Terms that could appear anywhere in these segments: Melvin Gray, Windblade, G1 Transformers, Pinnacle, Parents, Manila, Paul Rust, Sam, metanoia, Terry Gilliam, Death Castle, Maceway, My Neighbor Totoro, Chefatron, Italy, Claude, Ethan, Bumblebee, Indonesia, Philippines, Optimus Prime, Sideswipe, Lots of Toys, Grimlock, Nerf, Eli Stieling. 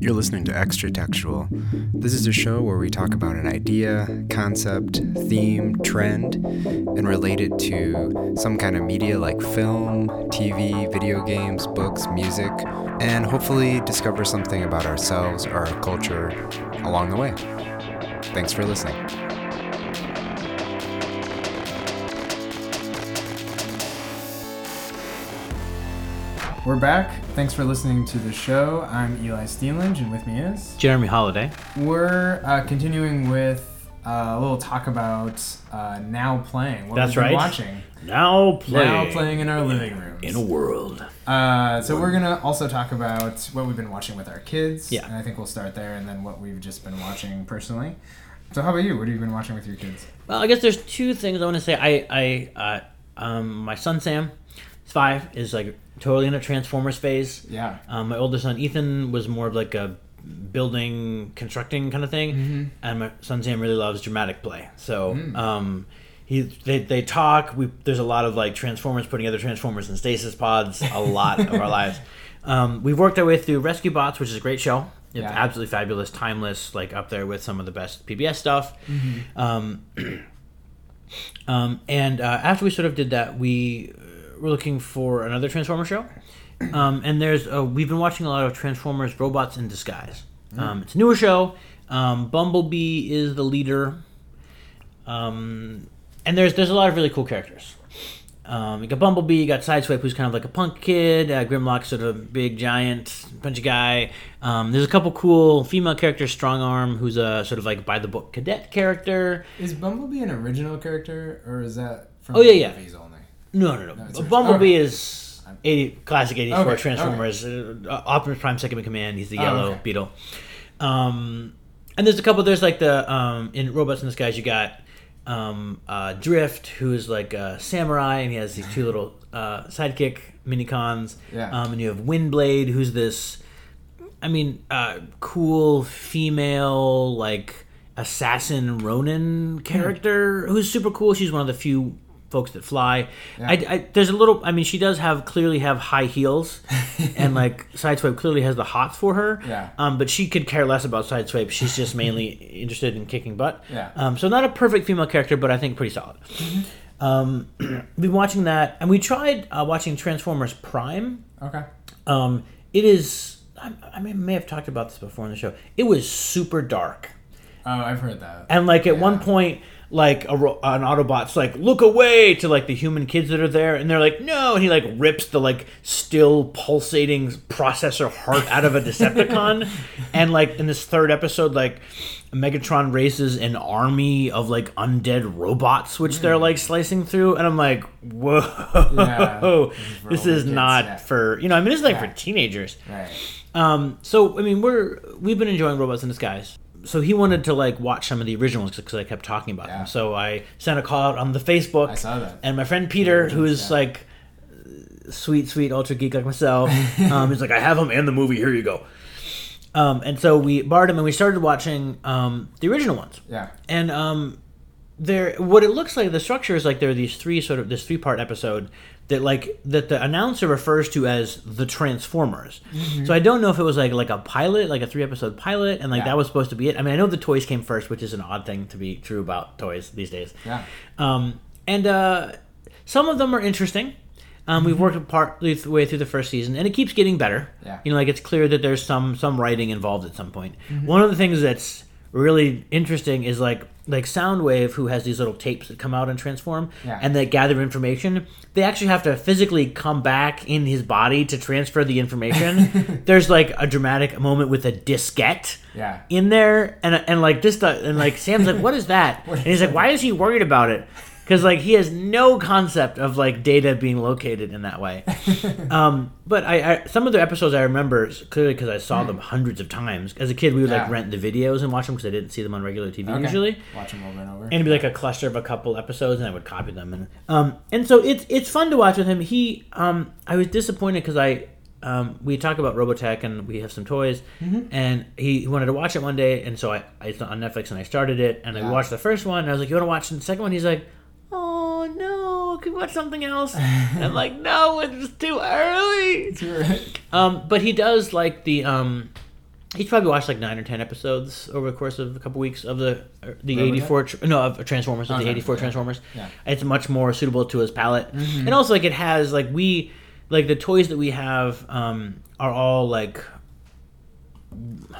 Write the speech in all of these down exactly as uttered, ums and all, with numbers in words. You're listening to Extra Textual. This is a show where we talk about an idea, concept, theme, trend, and relate it to some kind of media like film, T V, video games, books, music, and hopefully discover something about ourselves or our culture along the way. Thanks for listening. We're back. Thanks for listening to the show. I'm Eli Stieling, and with me is... Jeremy Holiday. We're uh, continuing with uh, a little talk about uh, now playing. What That's we've been right. watching. Now playing. Now playing in our living rooms. In a world. Uh, so world. We're going to also talk about what we've been watching with our kids. Yeah. And I think we'll start there, and then what we've just been watching personally. So how about you? What have you been watching with your kids? Well, I guess there's two things I want to say. I, I uh, um, my son, Sam, he's five, is like... totally in a Transformers phase. Yeah. Um, my older son Ethan was more of like a building, constructing kind of thing, mm-hmm. and my son Sam really loves dramatic play. So mm. um, he they they talk. We there's a lot of like Transformers putting other Transformers in stasis pods. A lot of our lives. Um, we've worked our way through Rescue Bots, which is a great show. It's yeah. absolutely fabulous, timeless, like up there with some of the best P B S stuff. Mm-hmm. Um, um, and uh, after we sort of did that, we. We're looking for another Transformers show, um, and there's a, we've been watching a lot of Transformers Robots in Disguise. Um, mm. It's a newer show. Um, Bumblebee is the leader, um, and there's there's a lot of really cool characters. Um, you got Bumblebee, you got Sideswipe, who's kind of like a punk kid. Uh, Grimlock, sort of a big, giant, punchy guy. Um, there's a couple cool female characters. Strongarm, who's a sort of like by the book cadet character. Is Bumblebee an original character, or is that from oh yeah yeah. movies only? No, no, no. no Bumblebee right. is eighty, classic eighty-four okay. Transformers. Okay. Uh, Optimus Prime, second in command. He's the yellow oh, okay. beetle. Um, and there's a couple. There's like the um, in Robots in Disguise. You got um, uh, Drift, who is like a samurai, and he has these two little uh, sidekick minicons. Yeah. Um, and you have Windblade, who's this, I mean, uh, cool female like assassin Ronin character mm. who's super cool. She's one of the few. Folks that fly. Yeah. I, I, there's a little, I mean, she does have, clearly have high heels, and like Sideswipe clearly has the hots for her. Yeah. Um, but she could care less about Sideswipe. She's just mainly interested in kicking butt. Yeah. Um, so not a perfect female character, but I think pretty solid. Mm-hmm. Um, we've been watching that, and we tried uh, watching Transformers Prime. Okay. Um, it is, I, I may have talked about this before on the show. It was super dark. Oh, I've heard that. And like at yeah. one point, like a, an Autobot's like look away to like the human kids that are there, and they're like no, and he like rips the like still pulsating processor heart out of a Decepticon, and like in this third episode, like Megatron races an army of like undead robots, which mm. they're like slicing through, and I'm like whoa, yeah, this is kids, not yeah. for you know I mean this is like yeah. for teenagers. Right. Um. So I mean we're we've been enjoying Robots in Disguise. So he wanted to like watch some of the originals because I kept talking about yeah. them. So I sent a call out on the Facebook. I saw that. And my friend Peter, yeah, who is yeah. like sweet, sweet ultra geek like myself, um, he's like, I have them and the movie. Here you go. Um, and so we borrowed them and we started watching um, the original ones. Yeah. And um, there, what it looks like the structure is like there are these three sort of this three part episode that like that the announcer refers to as the Transformers. Mm-hmm. So I don't know if it was like like a pilot, like a three episode pilot, and like yeah. that was supposed to be it. I mean, I know the toys came first, which is an odd thing to be true about toys these days. Yeah. Um, and uh, some of them are interesting. Um, mm-hmm. We've worked partly th- way through the first season, and it keeps getting better. Yeah. You know, like it's clear that there's some some writing involved at some point. Mm-hmm. One of the things that's really interesting is like like Soundwave, who has these little tapes that come out and transform yeah. and they gather information. They actually have to physically come back in his body to transfer the information. There's like a dramatic moment with a diskette yeah. in there, and and like this and like Sam's like what is that? What is and he's like that? Why is he worried about it? Because like he has no concept of like data being located in that way. um, but I, I some of the episodes I remember clearly because I saw mm. them hundreds of times. As a kid, we would yeah. like rent the videos and watch them because I didn't see them on regular T V okay. usually. Watch them over and over. And it'd be like a cluster of a couple episodes, and I would copy them. And um, and so it's it's fun to watch with him. He um, I was disappointed because I um, we talk about Robotech and we have some toys, mm-hmm. and he wanted to watch it one day, and so I it's on Netflix and I started it and yeah. I watched the first one and I was like, you want to watch the second one? He's like, oh no, watch something else? And I'm like, no, it's too early. Too early. Um, but he does like the um, he's probably watched like nine or ten episodes over the course of a couple weeks of the the eighty four no of Transformers of the eighty four Transformers. Yeah. It's much more suitable to his palate, mm-hmm. and also like it has like we like the toys that we have um, are all like.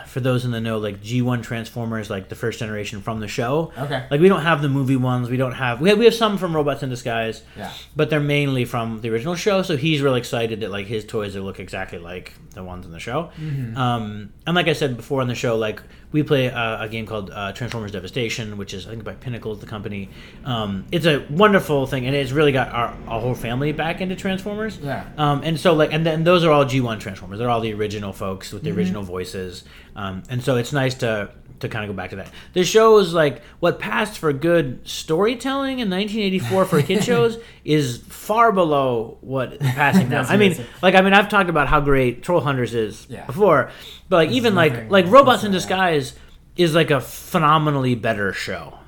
For those in the know, like G one Transformers, like the first generation from the show. Okay. Like we don't have the movie ones. We don't have we have, we have some from Robots in Disguise. Yeah. But they're mainly from the original show. So he's really excited that like his toys they look exactly like the ones in the show. Mm-hmm. Um, and like I said before on the show, like we play uh, a game called uh, Transformers Devastation, which is I think by Pinnacle, the company. Um, it's a wonderful thing, and it's really got our, our whole family back into Transformers. Yeah. Um, and so like and then those are all G one Transformers. They're all the original folks with the mm-hmm. original voices. Um, and so it's nice to to kind of go back to that. The show is like what passed for good storytelling in nineteen eighty-four for kid shows is far below what is passing now. I mean, like I mean, I've talked about how great Troll Hunters is yeah. before, but like even like like Robots in Disguise is like a phenomenally better show.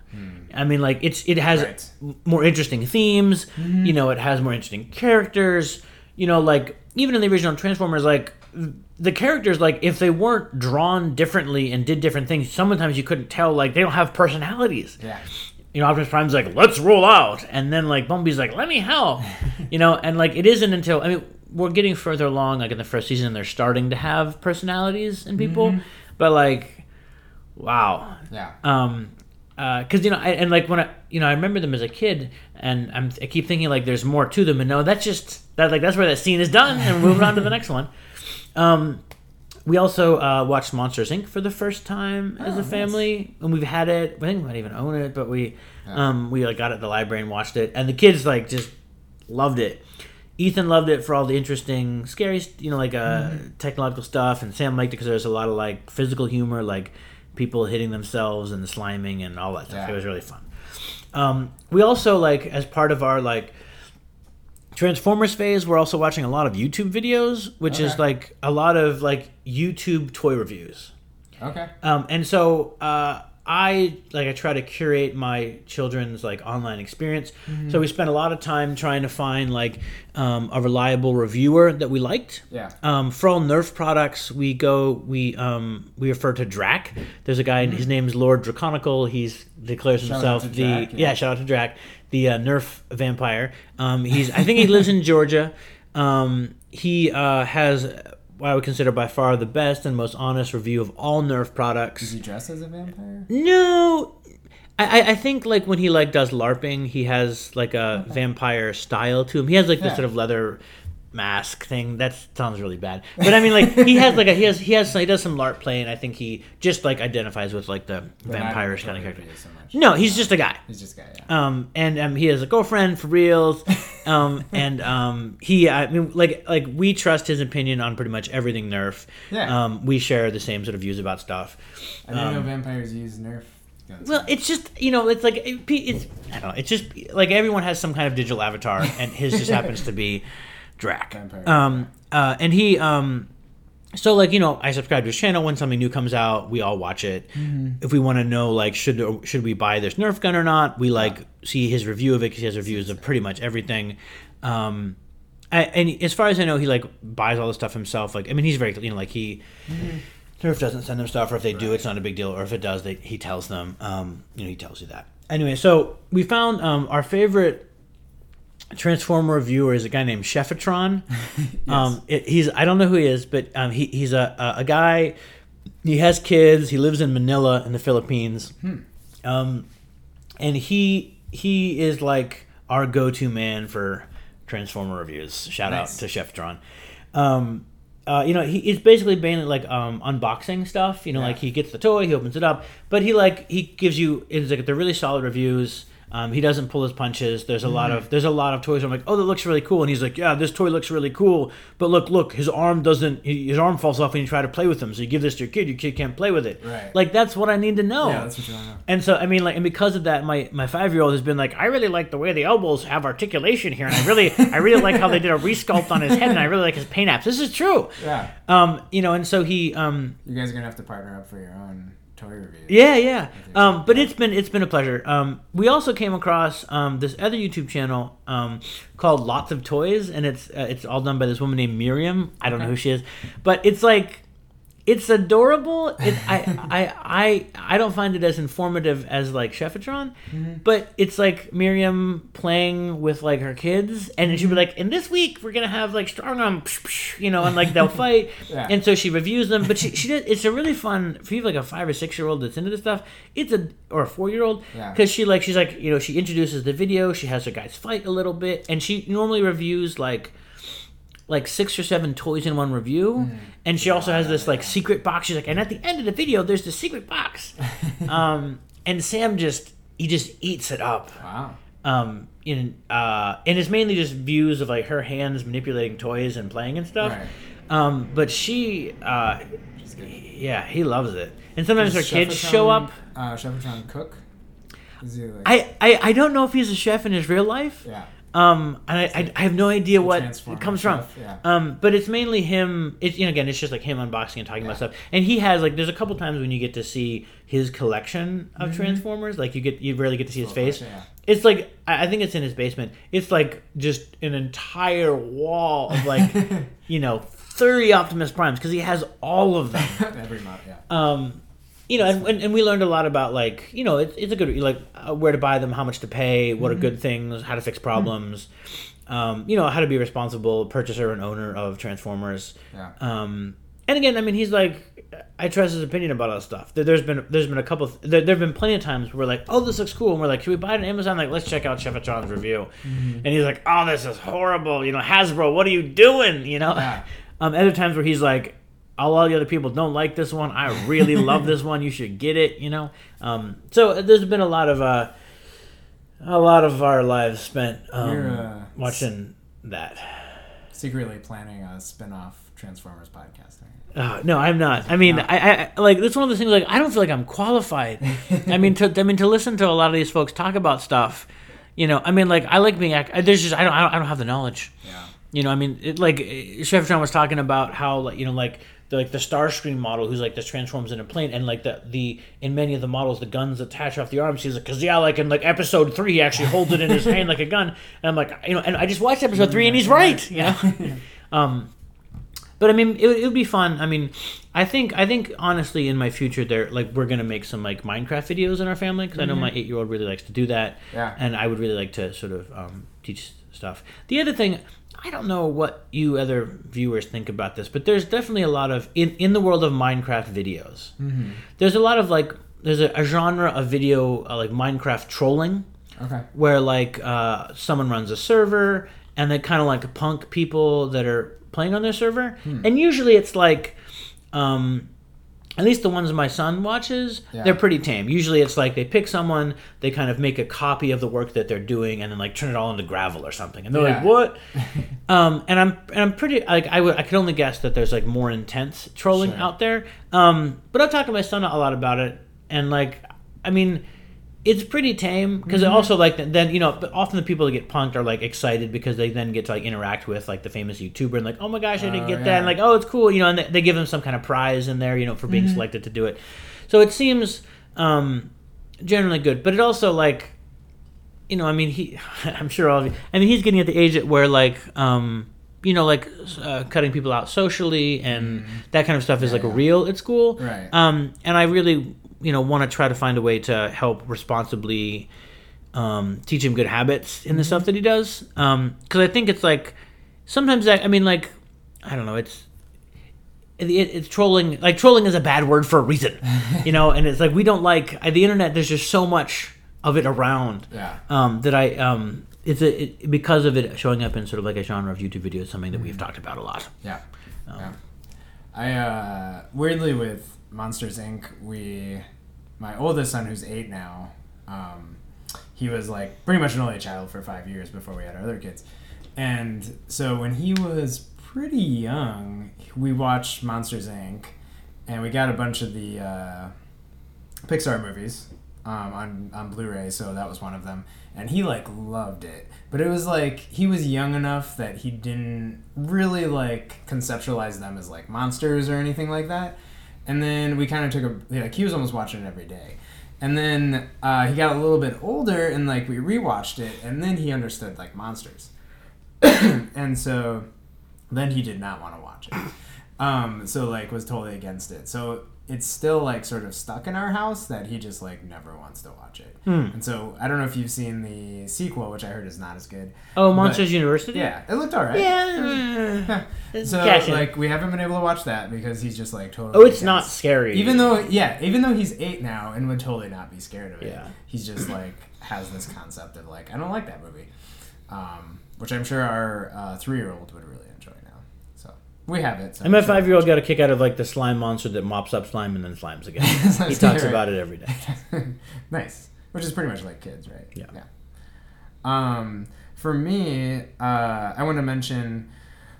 I mean, like it's it has right. more interesting themes. Mm-hmm. You know, it has more interesting characters. You know, like even in the original Transformers, like. The characters, like, if they weren't drawn differently and did different things, sometimes you couldn't tell, like, they don't have personalities. Yeah. You know, Optimus Prime's like, let's roll out. And then, like, Bumblebee's like, let me help. You know, and, like, it isn't until, I mean, we're getting further along, like, in the first season, and they're starting to have personalities in people. Mm-hmm. But, like, wow. Yeah. Um, uh, because, you know, I, and, like, when I, you know, I remember them as a kid, and I'm, I keep thinking, like, there's more to them. And no, that's just, that like, that's where that scene is done, and we're moving on to the next one. Um, we also uh, watched Monsters Incorporated for the first time as oh, a family, nice. And we've had it. I think we might even own it, but we yeah. um, we like got it at the library and watched it, and the kids like just loved it. Ethan loved it for all the interesting, scary, you know, like uh, mm-hmm. technological stuff, and Sam liked it because there was a lot of like physical humor, like people hitting themselves and the sliming and all that stuff. Yeah. It was really fun. Um, we also like as part of our like. Transformers phase, we're also watching a lot of YouTube videos, which okay. is like a lot of like YouTube toy reviews. Okay. Um, and so uh, I like I try to curate my children's like online experience. Mm-hmm. So we spent a lot of time trying to find like um, a reliable reviewer that we liked. Yeah. Um, for all Nerf products, we go we um, we refer to Drac. There's a guy, mm-hmm. his name is Lord Draconical. He's declares shout himself the Drac, yeah. yeah. Shout out to Drac. The uh, Nerf vampire. Um, he's. I think he lives in Georgia. Um, he uh, has what I would consider by far the best and most honest review of all Nerf products. Is he dressed as a vampire? No, I, I think like when he like does LARPing, he has like a okay. vampire style to him. He has like yeah. this sort of leather mask thing. That sounds really bad, but I mean like he has like a, he has he has he does some LARP play, and I think he just like identifies with like the but vampire kind of character. No, he's just a guy. He's just a guy. Yeah. Um, and um, he has a girlfriend for reals. Um, and um, he, I mean, like, like we trust his opinion on pretty much everything Nerf. Yeah. Um, we share the same sort of views about stuff. I didn't um, know vampires use Nerf guns. Well, it's just you know, it's like it, it's I don't know. It's just like everyone has some kind of digital avatar, and his just happens to be Drac. Vampire. Um, uh, and he, um. So, like, you know, I subscribe to his channel. When something new comes out, we all watch it. Mm-hmm. If we want to know, like, should should we buy this Nerf gun or not, we, like, yeah. see his review of it because he has reviews of pretty much everything. Um, I, and as far as I know, he, like, buys all the stuff himself. Like, I mean, he's very, you know, like, he... Mm-hmm. Nerf doesn't send them stuff, or if they right. do, it's not a big deal. Or if it does, they, he tells them. Um, you know, he tells you that. Anyway, so we found um, our favorite... Transformer reviewer is a guy named Chefatron. yes. um, it, he's I don't know who he is, but um, he, he's a, a a guy. He has kids. He lives in Manila in the Philippines, hmm. um, and he he is like our go-to man for Transformer reviews. Shout nice. out to Chefatron. Um, uh, you know, he, he's basically mainly like um, unboxing stuff. You know, yeah. like he gets the toy, he opens it up, but he like he gives you it's like they're really solid reviews. Um, he doesn't pull his punches. There's a mm-hmm. lot of there's a lot of toys. I'm like, oh, that looks really cool, and he's like, yeah, this toy looks really cool. But look, look, his arm doesn't. His arm falls off when you try to play with him. So you give this to your kid, your kid can't play with it. Right. Like that's what I need to know. Yeah, that's what you want to know. And so I mean, like, and because of that, my, my five year old has been like, I really like the way the elbows have articulation here, and I really I really like how they did a resculpt on his head, and I really like his paint apps. This is true. Yeah. Um, you know, and so he um. You guys are gonna have to partner up for your own. photography. Yeah, yeah. Um, but it's been it's been a pleasure. Um, we also came across um, this other YouTube channel um, called Lots of Toys, and it's uh, it's all done by this woman named Miriam. I don't know who she is, but it's like it's adorable. It, I, I I I don't find it as informative as like Chefatron, mm-hmm. but it's like Miriam playing with like her kids, and she'd be like, "And this week we're gonna have like Strongarm, you know, and like they'll fight." Yeah. And so she reviews them, but she she did, it's a really fun if you have like a five or six year old that's into this stuff. It's a or a four year old because yeah. she like she's like you know she introduces the video, she has her guys fight a little bit, and she normally reviews like. like six or seven toys in one review, mm. and she also has this like secret box. She's like, and at the end of the video, there's the secret box. um, and Sam just he just eats it up. Wow. Um, in uh, and it's mainly just views of like her hands manipulating toys and playing and stuff. Right. Um, but she, uh, yeah, he loves it. And sometimes Does her Chef kids show up. Uh, Chefatron cook. Is he like... I, I I don't know if he's a chef in his real life. Yeah. Um, and I, I, I have no idea what it comes from. Yeah. Um, but it's mainly him. It's you know again, it's just like him unboxing and talking yeah. about stuff. And he has like there's a couple times when you get to see his collection of mm-hmm. Transformers. Like you get you rarely get to see his face. Collection, yeah. It's like I think it's in his basement. It's like just an entire wall of like you know thirty Optimus Primes because he has all of them. Every month, yeah. Um. You know, and, and and we learned a lot about like you know it's it's a good like uh, where to buy them, how much to pay, what mm-hmm. are good things, how to fix problems, mm-hmm. um, you know how to be a responsible purchaser and owner of Transformers. Yeah. Um, and again, I mean, he's like, I trust his opinion about all this stuff. There, there's been there's been a couple of, there there've been plenty of times where we're like, oh, this looks cool, and we're like, should we buy it on Amazon? Like, let's check out Chefatron's review, mm-hmm. and he's like, oh, this is horrible. You know, Hasbro, what are you doing? You know. Yeah. um, other times where he's like. All the other people don't like this one. I really love this one. You should get it. You know. Um, so there's been a lot of uh, a lot of our lives spent um, uh, watching s- that. Secretly planning a spinoff Transformers podcast. Uh, no, I'm not. I mean, no. I, I like it's one of those things. Like I don't feel like I'm qualified. I mean, to I mean to listen to a lot of these folks talk about stuff. You know, I mean, like I like being. There's just I don't I don't, I don't have the knowledge. Yeah. You know, I mean, it, like Chefatron was talking about how like you know like. The, like the Starscream model, who's like this transforms into a plane, and like the, the in many of the models, the guns attach off the arms. He's like, cause yeah, like in like episode three, he actually holds it in his hand like a gun. And I'm like, you know, and I just watched episode three, and he's right, you know. um, but I mean, it it would be fun. I mean, I think I think honestly, in my future, there like we're gonna make some like Minecraft videos in our family because mm-hmm. I know my eight year old really likes to do that, yeah. and I would really like to sort of um, teach stuff. The other thing. I don't know what you other viewers think about this, but there's definitely a lot of in, in the world of Minecraft videos. Mm-hmm. There's a lot of like there's a, a genre of video uh, like Minecraft trolling, okay. where like uh, someone runs a server and they kind of like punk people that are playing on their server, hmm. and usually it's like. Um, At least the ones my son watches, yeah. they're pretty tame. Usually it's like they pick someone, they kind of make a copy of the work that they're doing, and then like turn it all into gravel or something. And they're yeah. like, "What?" um, and I'm and I'm pretty like I would I could only guess that there's like more intense trolling sure. out there. Um, but I'll talk to my son a lot about it, and like I mean. It's pretty tame because mm-hmm. also like then you know but often the people that get punked are like excited because they then get to like interact with like the famous YouTuber and like oh my gosh I didn't oh, get yeah. that and like oh it's cool you know and they, they give them some kind of prize in there you know for being mm-hmm. selected to do it so it seems um, generally good but it also like you know I mean he I'm sure all of you I mean he's getting at the age where like um, you know like uh, cutting people out socially and mm-hmm. that kind of stuff is yeah, like yeah. real at school right um, and I really. You know, want to try to find a way to help responsibly um, teach him good habits in the stuff that he does. Because um, I think it's like sometimes I, I mean, like I don't know, it's it, it's trolling. Like trolling is a bad word for a reason, you know. And it's like we don't like I, the internet. There's just so much of it around yeah. um, that I um, it's a, it, because of it showing up in sort of like a genre of YouTube videos. Something that mm-hmm. we've talked about a lot. Yeah. Um, yeah. I uh, weirdly with. Monsters Incorporated. We, my oldest son, who's eight now, um, he was like pretty much an only child for five years before we had our other kids, and so when he was pretty young, we watched Monsters Incorporated, and we got a bunch of the uh, Pixar movies um, on on Blu-ray, so that was one of them, and he like loved it, but it was like he was young enough that he didn't really like conceptualize them as like monsters or anything like that. And then we kind of took a, like, he was almost watching it every day. And then uh, he got a little bit older, and, like, we rewatched it, and then he understood, like, monsters. And so then he did not want to watch it. Um, so, like, was totally against it. So it's still, like, sort of stuck in our house that he just, like, never wants to watch it. Hmm. And so I don't know if you've seen the sequel, which I heard is not as good. Oh, Monsters but, University? Yeah. It looked all right. Yeah. So, gotcha. Like, we haven't been able to watch that because he's just, like, totally... Oh, it's against. Not scary. Even though, yeah, even though he's eight now and would totally not be scared of it. Yeah. He's just, like, has this concept of, like, I don't like that movie. Um, which I'm sure our uh, three-year-old would really enjoy now. We have it. So and my five-year-old got a kick out of like the slime monster that mops up slime and then slimes again. So he talks right. about it every day. Nice. Which is pretty much like kids, right? Yeah. yeah. Um, for me, uh, I want to mention...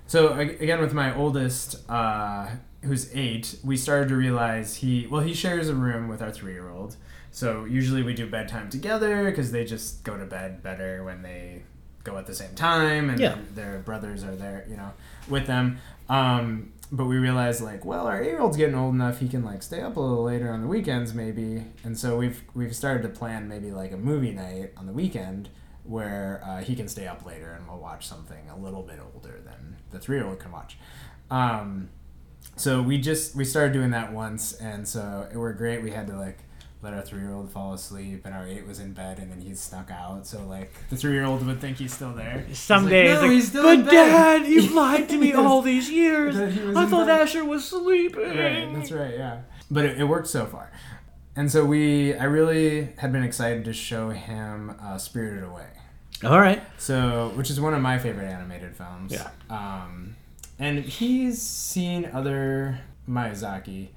So, again, with my oldest, uh, who's eight, we started to realize he... Well, he shares a room with our three-year-old. So, usually we do bedtime together because they just go to bed better when they go at the same time. And yeah. their brothers are there, you know, with them. Um, but we realized, like, well, our eight-year-old's getting old enough, he can, like, stay up a little later on the weekends, maybe. And so we've we've started to plan maybe, like, a movie night on the weekend where uh, he can stay up later and we'll watch something a little bit older than the three-year-old can watch. Um, so we just, we started doing that once, and so it worked great. We had to, like, let our three-year-old fall asleep, and our eight was in bed, and then he snuck out. So, like, the three-year-old would think he's still there. Some days, like, no, he's still in bed. But, Dad, you've lied to me all these years. I thought Asher was sleeping. Right, that's right, yeah. But it, it worked so far. And so we, I really had been excited to show him uh, Spirited Away. All right. So, which is one of my favorite animated films. Yeah. Um, and he's seen other Miyazaki.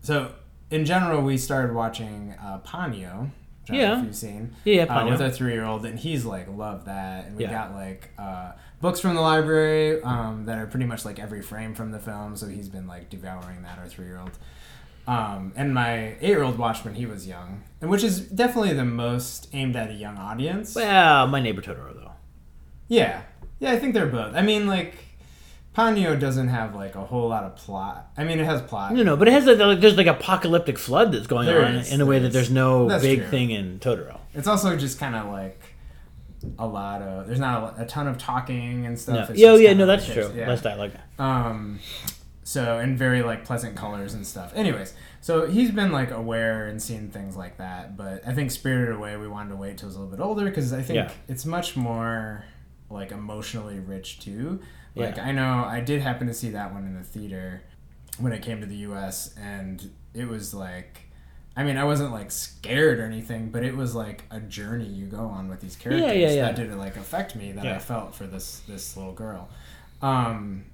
So... In general, we started watching uh, Ponyo, which I yeah. don't know if you've seen, yeah, yeah, uh, with our three-year-old, and he's, like, loved that. And we yeah. got, like, uh, books from the library um, that are pretty much, like, every frame from the film, so he's been, like, devouring that, our three-year-old. Um, and my eight-year-old watched when he was young, and which is definitely the most aimed at a young audience. Well, My Neighbor Totoro, though. Yeah. Yeah, I think they're both. I mean, like... Ponyo doesn't have, like, a whole lot of plot. I mean, it has plot. No, no, but it has, like, there's, like, apocalyptic flood that's going there on is, in a way is. That there's no that's big true. Thing in Totoro. It's also just kind of, like, a lot of... There's not a, a ton of talking and stuff. No. It's yeah, yeah, no, that's like, true. Yeah. Less dialogue. Um, so, and very, like, pleasant colors and stuff. Anyways, so he's been, like, aware and seen things like that, but I think Spirited Away, we wanted to wait till he was a little bit older, because I think yeah. it's much more, like, emotionally rich, too. Like, yeah. I know I did happen to see that one in the theater when it came to the U S, and it was, like, I mean, I wasn't, like, scared or anything, but it was, like, a journey you go on with these characters yeah, yeah, yeah. that did, like, affect me that yeah. I felt for this this little girl. Um,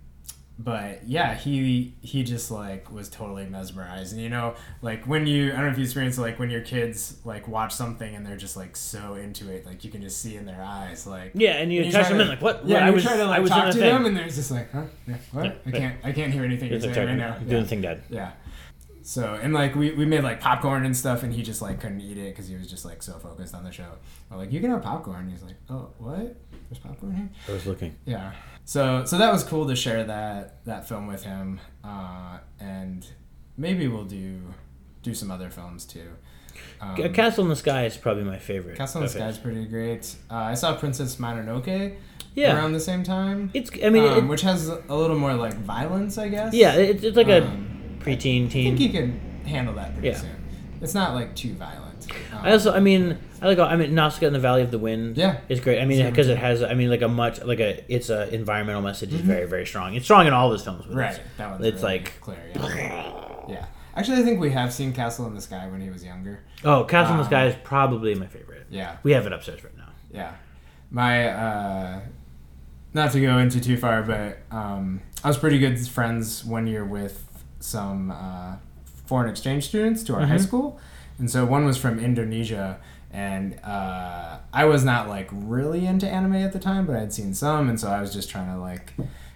but, yeah, he he just, like, was totally mesmerized. And, you know, like, when you, I don't know if you experience, like, when your kids, like, watch something and they're just, like, so into it, like, you can just see in their eyes, like... Yeah, and you, and you touch them to, in, like, what? Yeah, what? I was trying to, like, talk to them, and they're just like, huh? Yeah, what? Yeah, I can't I can't hear anything you're saying right now. You're yeah. doing the thing, Dad. Yeah. So, and, like, we, we made, like, popcorn and stuff, and he just, like, couldn't eat it because he was just, like, so focused on the show. We're like, you can have popcorn. He's like, oh, what? There's popcorn here? I was looking. Yeah. So so that was cool to share that that film with him, uh, and maybe we'll do do some other films too. Um, Castle in the Sky is probably my favorite. Castle in the Sky is pretty great. Uh, I saw Princess Mononoke yeah. around the same time. It's I mean, um, it, which has a little more like violence, I guess. Yeah, it's it's like um, a preteen teen. I think you can handle that pretty yeah. soon. It's not like too violent. Um, I also I mean. I like. I mean, Nausicaa and the Valley of the Wind. Yeah, is great. I mean, because it has. I mean, like a much like a. It's a environmental message is mm-hmm. very very strong. It's strong in all those films. With right. This. That one's it's really like clear. Yeah. yeah. Actually, I think we have seen Castle in the Sky when he was younger. Oh, Castle um, in the Sky is probably my favorite. Yeah. We have it upstairs right now. Yeah. My. Uh, not to go into too far, but um, I was pretty good friends one year with some uh, foreign exchange students to our mm-hmm. high school, and so one was from Indonesia. And uh, I was not, like, really into anime at the time, but I'd seen some, and so I was just trying to, like,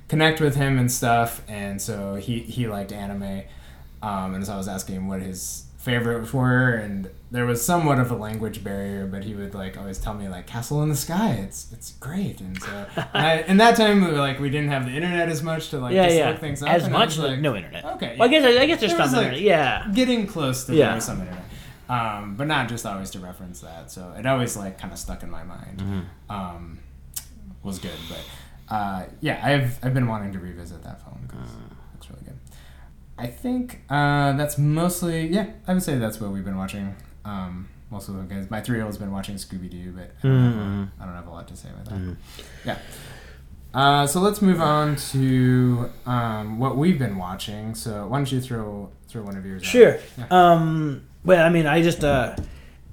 connect with him and stuff, and so he, he liked anime, um, and so I was asking him what his favorites were, and there was somewhat of a language barrier, but he would like always tell me like Castle in the Sky, it's it's great. And so and I, in that time we were, like we didn't have the internet as much to like yeah, just yeah. look things up. As and much was, like, no internet. Okay. Yeah. Well, I guess I, I guess there's there some was, internet. Like, yeah. Getting close to yeah. there was some internet. Um, but not just always to reference that. So it always like kind of stuck in my mind. Mm-hmm. Um, was good, but uh, yeah, I've I've been wanting to revisit that film because uh. it looks really good. I think uh, that's mostly yeah. I would say that's what we've been watching. Um, mostly because my three-year-old's been watching Scooby-Doo, but I don't, mm-hmm. have, I don't have a lot to say about that. Mm-hmm. Yeah. Uh, so let's move on to um, what we've been watching. So why don't you throw throw one of yours? Sure. Out? Yeah. Um, well, I mean, I just uh,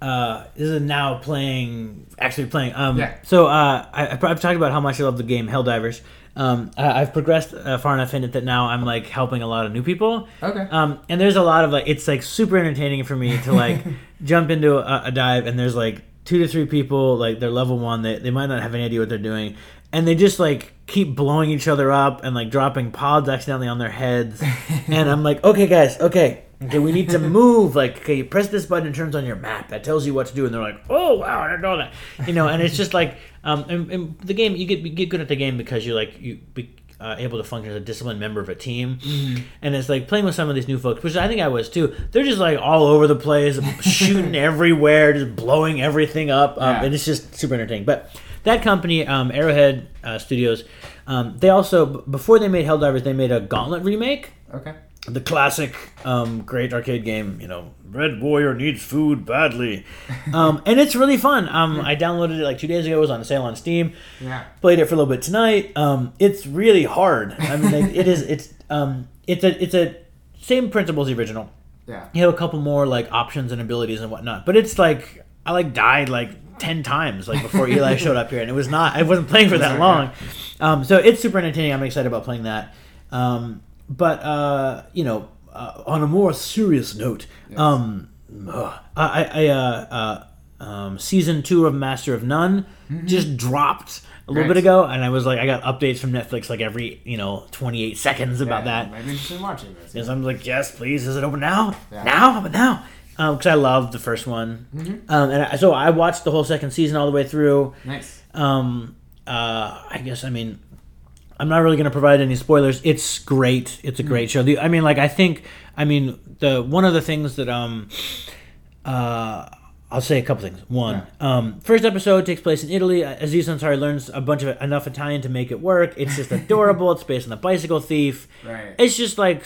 uh, this is now playing, actually playing. Um, yeah. So uh, I, I've talked about how much I love the game Helldivers. Um, I, I've progressed uh, far enough in it that now I'm like helping a lot of new people. Okay. Um, and there's a lot of like it's like super entertaining for me to like jump into a, a dive and there's like two to three people like they're level one that they, they might not have any idea what they're doing. And they just like keep blowing each other up and like dropping pods accidentally on their heads. And I'm like, okay, guys, okay, okay, we need to move. Like, okay, you press this button, it turns on your map. That tells you what to do. And they're like, oh wow, I didn't know that. You know, and it's just like, um, and, and the game, you get you get good at the game because you're like you be uh, able to function as a disciplined member of a team. Mm-hmm. And it's like playing with some of these new folks, which I think I was too. They're just like all over the place, shooting everywhere, just blowing everything up, um, yeah. and it's just super entertaining. But that company, um, Arrowhead uh, Studios, um, they also, before they made Helldivers, they made a Gauntlet remake. Okay. The classic um, great arcade game, you know, Red Warrior needs food badly. Um, and it's really fun. Um, I downloaded it like two days ago. It was on sale on Steam. Yeah. Played it for a little bit tonight. Um, it's really hard. I mean, like, it is, it's, um, it's a, it's a, same principle as the original. Yeah. You have a couple more like options and abilities and whatnot. But it's like, I like died like, ten times like before Eli showed up here, and it was not I wasn't playing for that long, um, so it's super entertaining. I'm excited about playing that, um, but uh, you know uh, on a more serious note, yes. um, uh, I, I uh, uh, um, season two of Master of None mm-hmm. just dropped a little Great. bit ago, and I was like, I got updates from Netflix like every you know twenty-eight seconds about yeah, that maybe you should watch it this, yeah. and I'm like, yes please, is it open now? yeah. now but now because um, I loved the first one, mm-hmm. um, and I, so I watched the whole second season all the way through. Nice. Um, uh, I guess I mean I'm not really going to provide any spoilers. It's great. It's a mm-hmm. great show. The, I mean, like I think I mean the one of the things that um, uh, I'll say a couple things. One, yeah. um, first episode takes place in Italy. Aziz Ansari learns a bunch of enough Italian to make it work. It's just adorable. It's based on the bicycle thief. Right. It's just like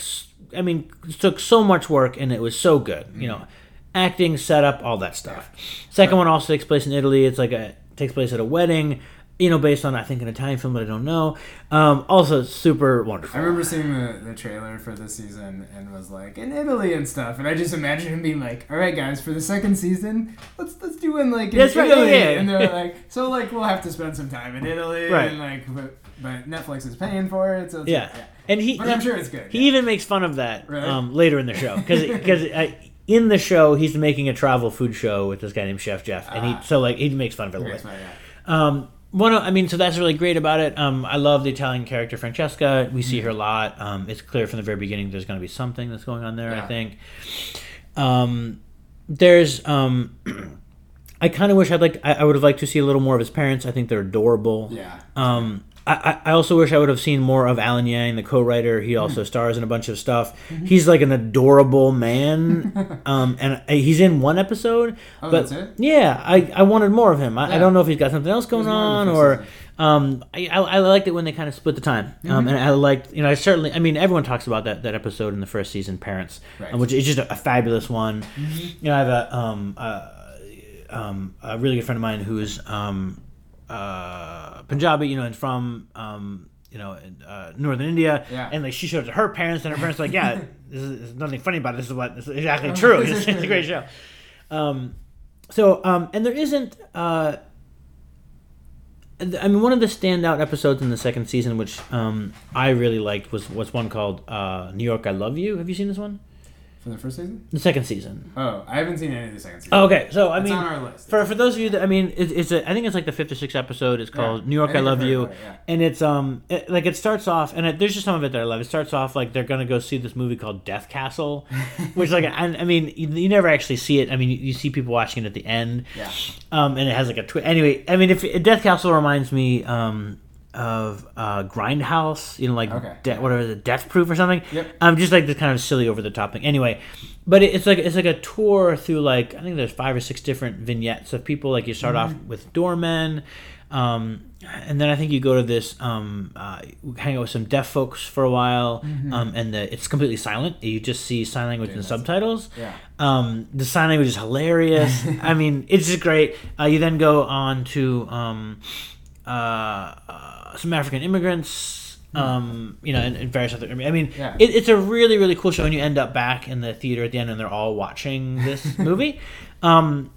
I mean, it took so much work and it was so good. Mm-hmm. You know. Acting, setup, all that stuff. Second one also takes place in Italy. It's like a takes place at a wedding, you know, based on I think an Italian film, but I don't know. Um, also, super wonderful. I remember seeing the, the trailer for this season and was like in Italy and stuff, and I just imagined him being like, "All right, guys, for the second season, let's let's do one like in That's Italy." Right, yeah, yeah. And they're like, "So like we'll have to spend some time in Italy, right. and like but, but Netflix is paying for it, so it's yeah." Like, yeah. And he, but I'm sure it's good. He yeah. even makes fun of that really? um, later in the show because because. In the show, he's making a travel food show with this guy named Chef Jeff, and he so like he makes fun of it a little bit. Um, one, of, I mean, so that's really great about it. Um, I love the Italian character Francesca. We see her a lot. Um, it's clear from the very beginning there's going to be something that's going on there. Yeah. I think um, there's. Um, I kind of wish I'd like I, I would have liked to see a little more of his parents. I think they're adorable. Yeah. Um, I, I also wish I would have seen more of Alan Yang, the co-writer. He also stars in a bunch of stuff. He's like an adorable man, um, and he's in one episode. Oh, but that's it? Yeah, I, I wanted more of him. I, yeah. I don't know if he's got something else going on, or um, I, I I liked it when they kind of split the time, um, mm-hmm. and I liked you know I certainly I mean everyone talks about that, that episode in the first season, Parents, right. um, which is just a, a fabulous one. Mm-hmm. You know, I have a um a, um a really good friend of mine who's um. Uh, Punjabi, you know, and from um, you know uh, northern India, yeah. and like she showed it to her parents, and her parents were like, yeah, this is, there's nothing funny about it. This is what this is exactly true. It's, it's a great show. Um, so, um, and there isn't. Uh, I mean, one of the standout episodes in the second season, which um, I really liked, was what's one called uh, "New York, I Love You." Have you seen this one? From the first season? The second season. Oh, I haven't seen any of the second season. Oh, okay, so I it's mean, on our list. for for those of you that I mean, it, it's a, I think it's like the fifth or sixth episode. It's called yeah. New York, I, I Love You, it, yeah. and it's um it, like it starts off, and it, there's just some of it that I love. It starts off like they're gonna go see this movie called Death Castle, which like I, I mean you, you never actually see it. I mean you, you see people watching it at the end. Yeah. Um, and it has like a twist. Anyway, I mean, if Death Castle reminds me um. of uh, Grindhouse, you know, like okay. de- whatever the Death Proof or something. Yep. Um, just like this kind of silly over the top thing. Anyway, but it, it's like it's like a tour through like I think there's five or six different vignettes of people. Like you start mm-hmm. off with doormen, um, and then I think you go to this um, uh, hang out with some deaf folks for a while, mm-hmm. um, and the, it's completely silent. You just see sign language Dude, and subtitles. Yeah. Um, the sign language is hilarious. I mean, it's just great. Uh, you then go on to. Um, uh, uh, some African immigrants, um, you know, and, and various other. I mean, yeah. it, it's a really, really cool show, and you end up back in the theater at the end, and they're all watching this movie. um,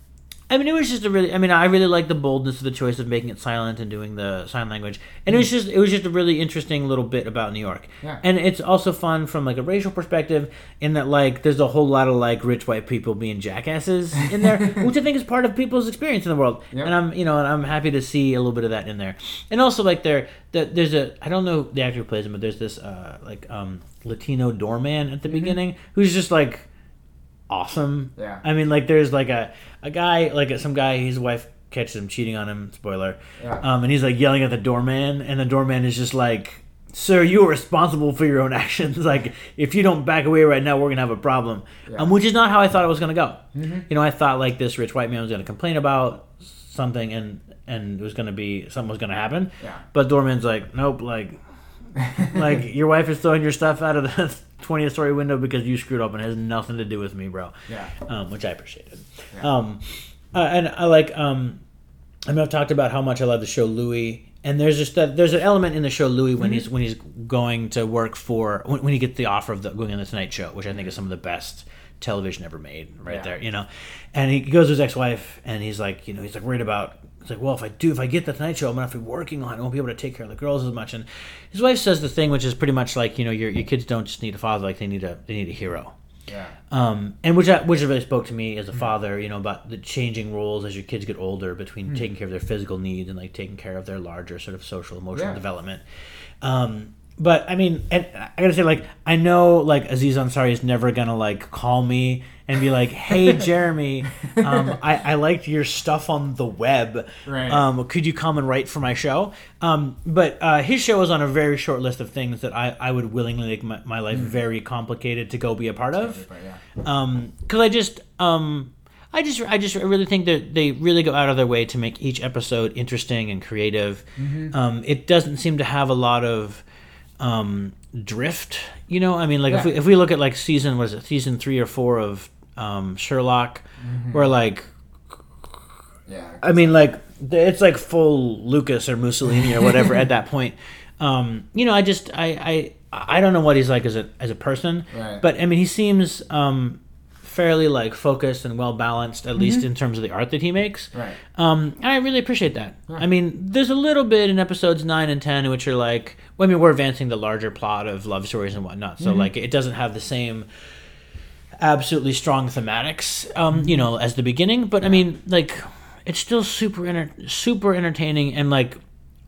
I mean, it was just a really. I mean, I really liked the boldness of the choice of making it silent and doing the sign language, and mm. it was just, it was just a really interesting little bit about New York, yeah. and it's also fun from like a racial perspective, in that like there's a whole lot of like rich white people being jackasses in there, which I think is part of people's experience in the world, yep. and I'm you know, and I'm happy to see a little bit of that in there, and also like there, the, there's a I don't know the actor who plays him, but there's this uh, like um, Latino doorman at the mm-hmm. beginning who's just like. Awesome. Yeah. I mean, like, there's like a a guy, like some guy, his wife catches him cheating on him. Spoiler. Yeah. Um, and he's like yelling at the doorman, and the doorman is just like, "Sir, you are responsible for your own actions. Like, if you don't back away right now, we're gonna have a problem." Yeah. Um, which is not how I thought it was gonna go. Mm-hmm. You know, I thought like this rich white man was gonna complain about something, and and it was gonna be something was gonna happen. Yeah. But doorman's like, nope, like. Like, your wife is throwing your stuff out of the twentieth story window because you screwed up, and it has nothing to do with me, bro. Yeah. Um, which I appreciated. Yeah. Um, uh, and I like, um, I mean, I've talked about how much I love the show Louie, and there's just that, there's an element in the show Louie when mm-hmm. he's when he's going to work for, when, when he gets the offer of the, going on the Tonight Show, which I think is some of the best television ever made, right yeah. there, you know. And he goes to his ex-wife, and he's like, you know, he's like worried about, it's like, well, if I do, if I get the Tonight Show, I'm going to have to be working on it. I won't be able to take care of the girls as much. And his wife says the thing, which is pretty much like, you know, your your kids don't just need a father, like they need a they need a hero. Yeah. Um, and which I, which really spoke to me as a mm-hmm. father, you know, about the changing roles as your kids get older between mm-hmm. taking care of their physical needs and like taking care of their larger sort of social emotional yeah. development. Um, but I mean, and I gotta say, like, I know like Aziz Ansari is never gonna like call me and be like, "Hey, Jeremy, um, I, I liked your stuff on the web. Right. Um, could you come and write for my show?" Um, but uh, his show is on a very short list of things that I, I would willingly make my, my life mm. very complicated to go be a part of. Because yeah. um, I just, um, I just, I just really think that they really go out of their way to make each episode interesting and creative. Mm-hmm. Um, it doesn't seem to have a lot of. Um, drift, you know, I mean, like yeah. if we if we look at like season was it season three or four of um, Sherlock, mm-hmm. where like, yeah, I mean, like it's like full Lucas or Mussolini or whatever at that point. Um, you know, I just I, I I don't know what he's like as a as a person, right. but I mean, he seems um, fairly like focused and well balanced, at mm-hmm. least in terms of the art that he makes. Right. Um, and I really appreciate that. Right. I mean, there's a little bit in episodes nine and ten which are like. Well, I mean, we're advancing the larger plot of love stories and whatnot, so mm-hmm. like it doesn't have the same absolutely strong thematics, um, mm-hmm. you know, as the beginning. But yeah. I mean, like it's still super, enter- super entertaining, and like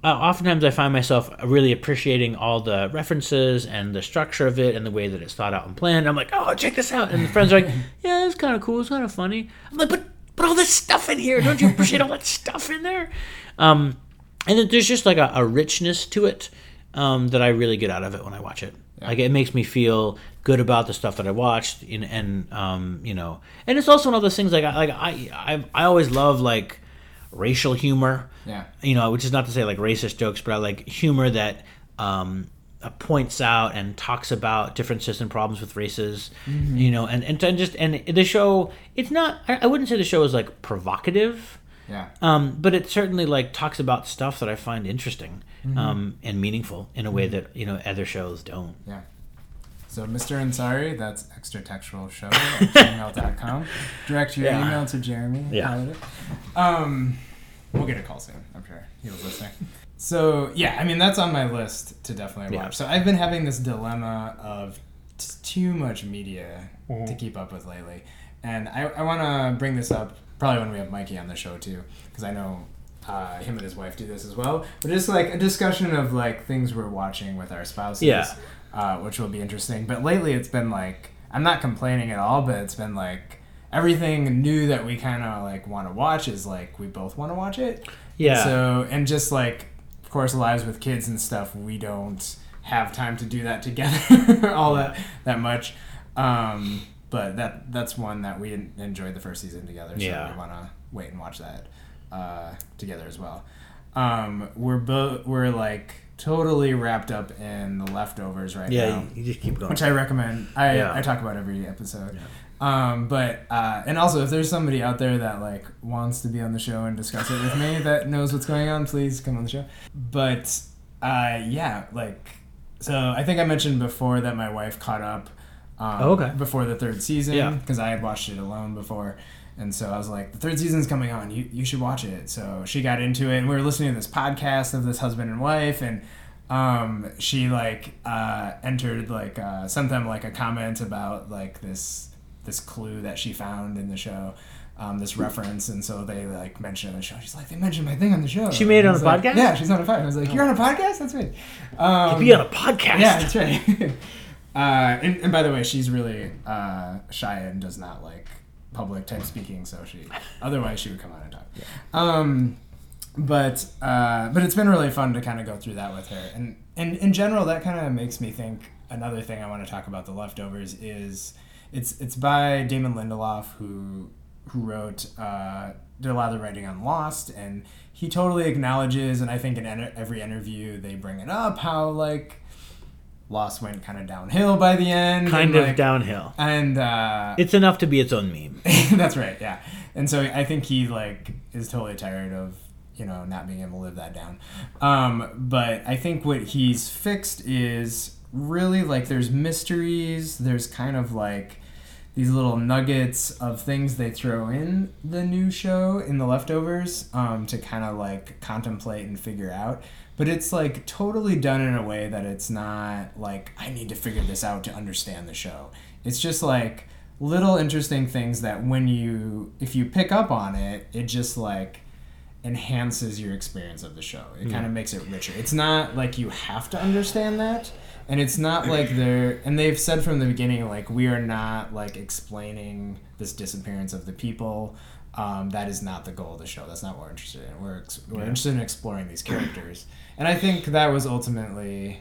uh, oftentimes I find myself really appreciating all the references and the structure of it and the way that it's thought out and planned. I'm like, oh, check this out, and the friends are like, yeah, that's kind of cool, it's kind of funny. I'm like, but but all this stuff in here, don't you appreciate all that stuff in there? Um, and then there's just like a, a richness to it. Um, that I really get out of it when I watch it. Yeah. Like it makes me feel good about the stuff that I watched, in, and um, you know, and it's also one of those things. Like I, like I, I, I always love like racial humor. Yeah. You know, which is not to say like racist jokes, but I like humor that um, uh, points out and talks about differences and problems with races. Mm-hmm. You know, and, and and just and the show, it's not. I, I wouldn't say the show is like provocative. Yeah. Um, but it certainly like talks about stuff that I find interesting mm-hmm. um, and meaningful in a way that, you know, other shows don't. Yeah. So Mister Ansari, that's extratextualshow at gmail dot com. Direct your yeah. email to Jeremy. Yeah. Um, we'll get a call soon, I'm sure. He was listening. So yeah, I mean that's on my list to definitely watch. Yeah. So I've been having this dilemma of just too much media mm-hmm. to keep up with lately. And I, I want to bring this up probably when we have Mikey on the show too, because I know uh, him and his wife do this as well. But it's like a discussion of like things we're watching with our spouses, yeah. uh, which will be interesting. But lately it's been like, I'm not complaining at all, but it's been like everything new that we kind of like want to watch is like we both want to watch it. Yeah. So, and just like, of course, lives with kids and stuff, we don't have time to do that together all that that much. Um, but that that's one that we enjoyed the first season together, so yeah. we want to wait and watch that uh, together as well. Um, we're both we're like totally wrapped up in The Leftovers right yeah, now. Yeah, you just keep going, which I recommend. I yeah. I talk about every episode. Yeah. Um, but, uh, and also if there's somebody out there that like wants to be on the show and discuss it with me that knows what's going on, please come on the show. But, uh, yeah, like, so I think I mentioned before that my wife caught up, um, oh, okay. before the third season yeah. cause I had watched it alone before. And so I was like, the third season's coming on, you, you should watch it. So she got into it and we were listening to this podcast of this husband and wife, and, um, she like, uh, entered like, uh, sometime like a comment about like this, this clue that she found in the show, um, this reference, and so they like mentioned it on the show. She's like, they mentioned my thing on the show. She made it on a like, podcast? Yeah, she's on a podcast. I was like, you're on a podcast? That's me. Um, You'd be on a podcast. Yeah, that's right. uh, and, and by the way, she's really uh, shy and does not like public type speaking, so she, otherwise she would come on and talk. Yeah. Um, but uh, but it's been really fun to kind of go through that with her. And, and in general, that kind of makes me think another thing I want to talk about The Leftovers is... It's it's by Damon Lindelof, who who wrote uh, did a lot of the writing on Lost, and he totally acknowledges, and I think in en- every interview they bring it up, how like Lost went kind of downhill by the end. Kind and, of like, downhill. And uh, it's enough to be its own meme. That's right, yeah. And so I think he like is totally tired of, you know, not being able to live that down. Um, but I think what he's fixed is really like there's mysteries, there's kind of like these little nuggets of things they throw in the new show in The Leftovers um to kind of like contemplate and figure out, but it's like totally done in a way that it's not like I need to figure this out to understand the show. It's just like little interesting things that when you if you pick up on it, it just like enhances your experience of the show. It yeah. kind of makes it richer. It's not like you have to understand that. And it's not like they're... And they've said from the beginning, like, we are not, like, explaining this disappearance of the people. Um, that is not the goal of the show. That's not what we're interested in. We're ex- we're yeah. interested in exploring these characters. And I think that was ultimately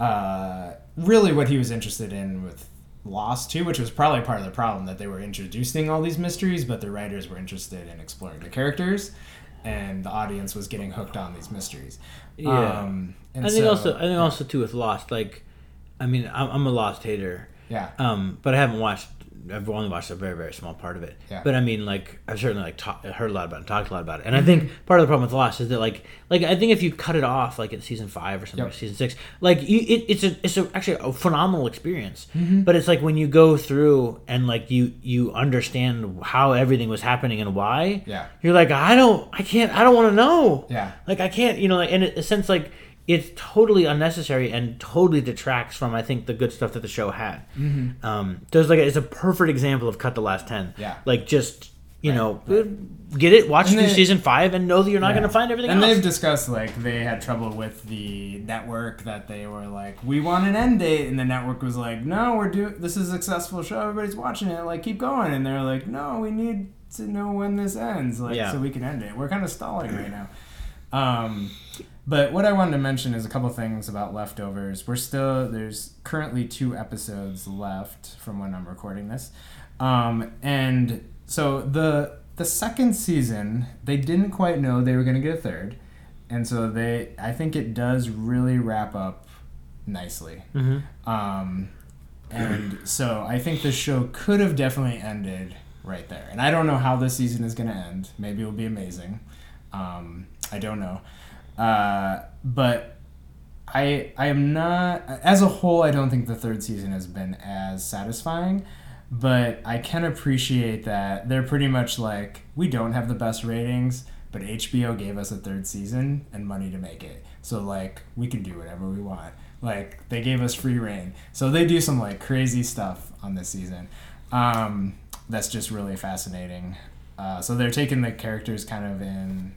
uh, really what he was interested in with Lost, too, which was probably part of the problem, that they were introducing all these mysteries, but the writers were interested in exploring the characters, and the audience was getting hooked on these mysteries. Yeah. Um, and I think so, also, I think yeah. also too with Lost, like, I mean, I'm, I'm a Lost hater. Yeah. Um, but I haven't watched. I've only watched a very, very small part of it. Yeah. But I mean, like, I've certainly like ta- heard a lot about it, talked a lot about it, and I think part of the problem with Lost is that like, like I think if you cut it off like at season five or something, yep. or season six, like you, it, it's a, it's a, actually a phenomenal experience. Mm-hmm. But it's like when you go through and like you, you understand how everything was happening and why. Yeah. You're like, I don't, I can't, I don't want to know. Yeah. Like I can't, you know, like, in a sense, like. It's totally unnecessary and totally detracts from, I think, the good stuff that the show had. Mm-hmm. Um, there's like a, it's a perfect example of cut the last ten. Yeah. Like just, you right. know, right. get it, watch and through they, season five and know that you're not yeah. going to find everything and else. And they've discussed like they had trouble with the network, that they were like, we want an end date. And the network was like, no, we're doing, this is a successful show. Everybody's watching it. Like, keep going. And they're like, no, we need to know when this ends. Like, yeah. so we can end it. We're kind of stalling right now. Um, But what I wanted to mention is a couple things about Leftovers. We're still, there's currently two episodes left from when I'm recording this. Um, and so the the second season, they didn't quite know they were going to get a third. And so they, I think it does really wrap up nicely. Mm-hmm. Um, and so I think the show could have definitely ended right there. And I don't know how this season is going to end. Maybe it will be amazing. Um, I don't know. Uh, but I I am not, as a whole, I don't think the third season has been as satisfying, but I can appreciate that they're pretty much like, we don't have the best ratings, But H B O gave us a third season and money to make it. So, like, we can do whatever we want. Like, they gave us free reign. So they do some, like, crazy stuff on this season. Um, that's just really fascinating. Uh, so they're taking the characters kind of in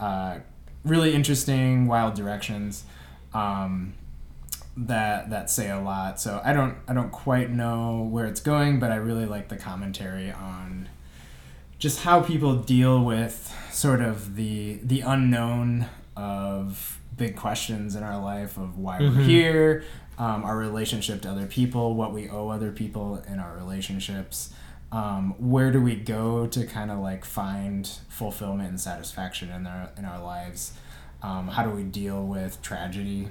uh, really interesting, wild directions um, that that say a lot. So I don't I don't quite know where it's going, but I really like the commentary on just how people deal with sort of the the unknown of big questions in our life of why mm-hmm. we're here, um, our relationship to other people, what we owe other people in our relationships. Um, where do we go to kind of like find fulfillment and satisfaction in our in our lives? Um, how do we deal with tragedy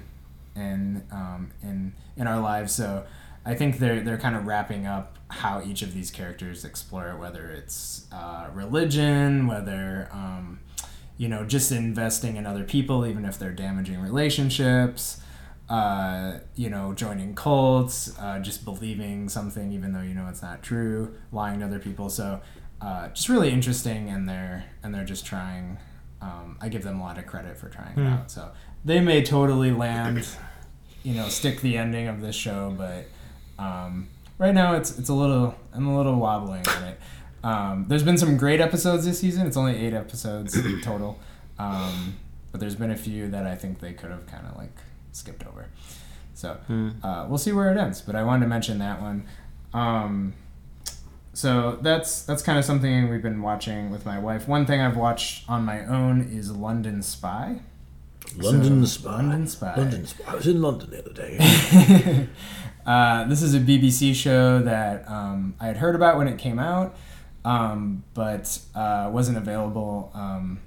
in um, in in our lives? So I think they're they're kind of wrapping up how each of these characters explore it, whether it's uh, religion, whether um, you know just investing in other people, even if they're damaging relationships. Uh, you know, joining cults, uh, just believing something even though you know it's not true, lying to other people. So, uh, just really interesting, and they're and they're just trying. Um, I give them a lot of credit for trying mm. it out. So they may totally land, you know, stick the ending of this show, but um, right now it's it's a little I'm a little wobbling on it. Um, there's been some great episodes this season. It's only eight episodes total, um, but there's been a few that I think they could have kind of like. Skipped over. So mm. uh, we'll see where it ends, but I wanted to mention that one. Um, so that's that's kind of something we've been watching with my wife. One thing I've watched on my own is London Spy. London so, Spy. London Spy. London Spy. I was in London the other day. uh, this is a B B C show that um, I had heard about when it came out, um, but uh, wasn't available um,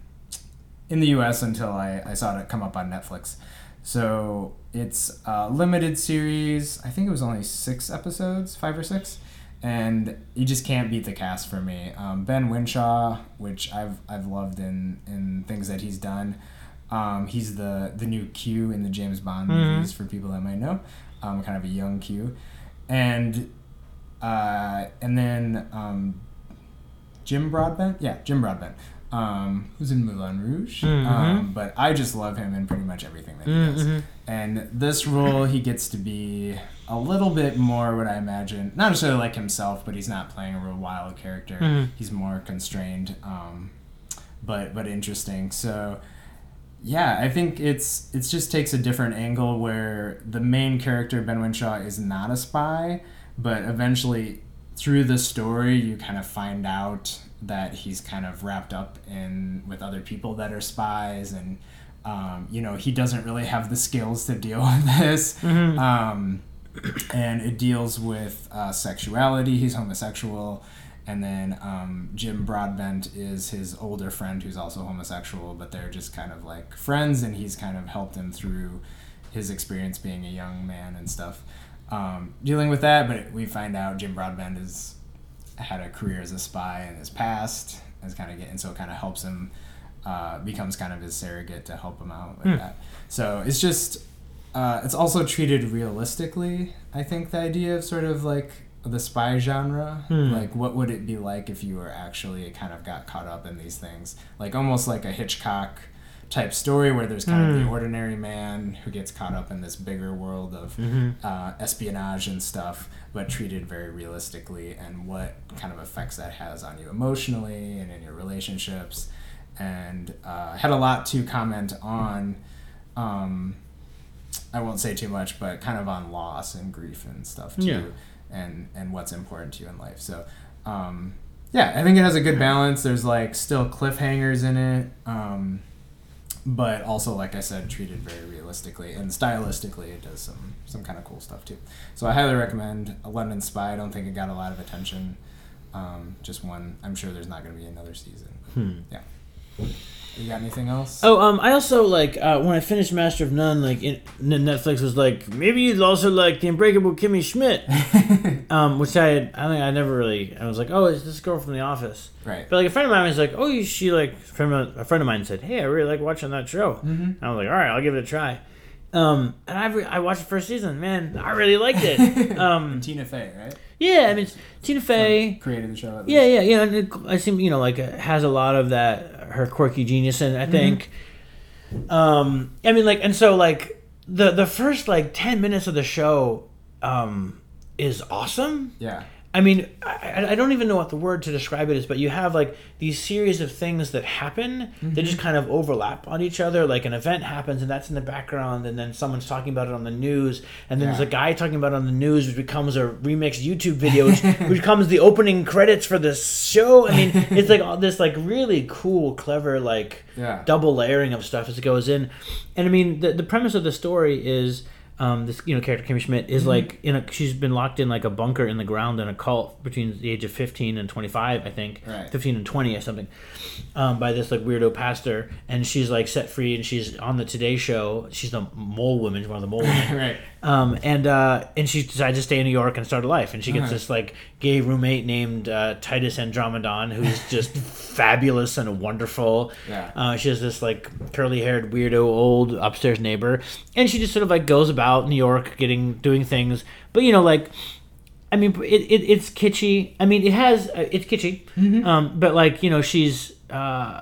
in the U S until I, I saw it come up on Netflix. So it's a limited series. I think it was only six episodes, five or six, and you just can't beat the cast for me. Um, Ben Whishaw, which I've I've loved in, in things that he's done. Um, he's the, the new Q in the James Bond mm-hmm. movies for people that might know, um, kind of a young Q, and uh, and then um, Jim Broadbent, yeah, Jim Broadbent. Um, who's in Moulin Rouge, mm-hmm. um, but I just love him in pretty much everything that he does. Mm-hmm. And this role, he gets to be a little bit more what I imagine, not necessarily like himself, but he's not playing a real wild character. Mm-hmm. He's more constrained, um, but but interesting. So yeah, I think it's it just takes a different angle where the main character, Ben Whishaw, is not a spy, but eventually through the story, you kind of find out that he's kind of wrapped up in with other people that are spies, and um, you know he doesn't really have the skills to deal with this. Mm-hmm. Um, and it deals with uh, sexuality. He's homosexual, and then um, Jim Broadbent is his older friend who's also homosexual, but they're just kind of like friends, and he's kind of helped him through his experience being a young man and stuff. Um, dealing with that, but we find out Jim Broadbent has had a career as a spy in his past, and kind of getting so it kind of helps him, uh, becomes kind of his surrogate to help him out with mm. that. So it's just, uh, it's also treated realistically. I think the idea of sort of like the spy genre, mm. like what would it be like if you were actually kind of got caught up in these things, like almost like a Hitchcock type story where there's kind mm. of the ordinary man who gets caught up in this bigger world of mm-hmm. uh, espionage and stuff, but treated very realistically, and what kind of effects that has on you emotionally and in your relationships. And uh, had a lot to comment on. Um, I won't say too much, but kind of on loss and grief and stuff too, yeah. and and what's important to you in life. So um, yeah, I think it has a good balance. There's like still cliffhangers in it. Um, But also, like I said, treated very realistically. And stylistically, it does some, some kind of cool stuff, too. So I highly recommend London Spy. I don't think it got a lot of attention. Um, just one. I'm sure there's not going to be another season. Hmm. Yeah. You got anything else? Oh, um, I also, like, uh, when I finished Master of None, like, in, Netflix was like, maybe you'd also like The Unbreakable Kimmy Schmidt. um, which I had, I think I never really, I was like, oh, it's this girl from The Office. Right. But, like, a friend of mine was like, oh, she, like, from a, a friend of mine said, hey, I really like watching that show. Mm-hmm. And I was like, all right, I'll give it a try. Um, and I re- I watched the first season, man, I really liked it. Um, Tina Fey, right? Yeah, I mean, Tina Fey. Um, created the show. Yeah, yeah, yeah. And it, I seem, you know, like, it has a lot of that her quirky genius in, I think. Mm-hmm. Um, I mean, like, and so, like, the the first, like, ten minutes of the show um, is awesome. Yeah. I mean, I, I don't even know what the word to describe it is, but you have, like, these series of things that happen mm-hmm. that just kind of overlap on each other. Like, an event happens, and that's in the background, and then someone's talking about it on the news, and then yeah. there's a guy talking about it on the news, which becomes a remixed YouTube video, which, which becomes the opening credits for this show. I mean, it's, like, all this, like, really cool, clever, like, yeah. double layering of stuff as it goes in. And, I mean, the, the premise of the story is... Um, this you know character Kimmy Schmidt is mm-hmm. like in a she's been locked in like a bunker in the ground in a cult between the age of fifteen and twenty-five, I think, right. fifteen and twenty or something, um, by this like weirdo pastor, and she's like set free and she's on the Today Show. She's the mole woman, one of the mole women, right? Um, and uh, and she decided to stay in New York and start a life, and she gets uh-huh. this like gay roommate named uh, Titus Andromedon, who's just fabulous and wonderful. Yeah. Uh, she has this like curly haired weirdo old upstairs neighbor, and she just sort of like goes about. Out New York, getting doing things, but you know, like, I mean, it, it it's kitschy. I mean, it has uh, it's kitschy, mm-hmm. um, but like you know, she's uh,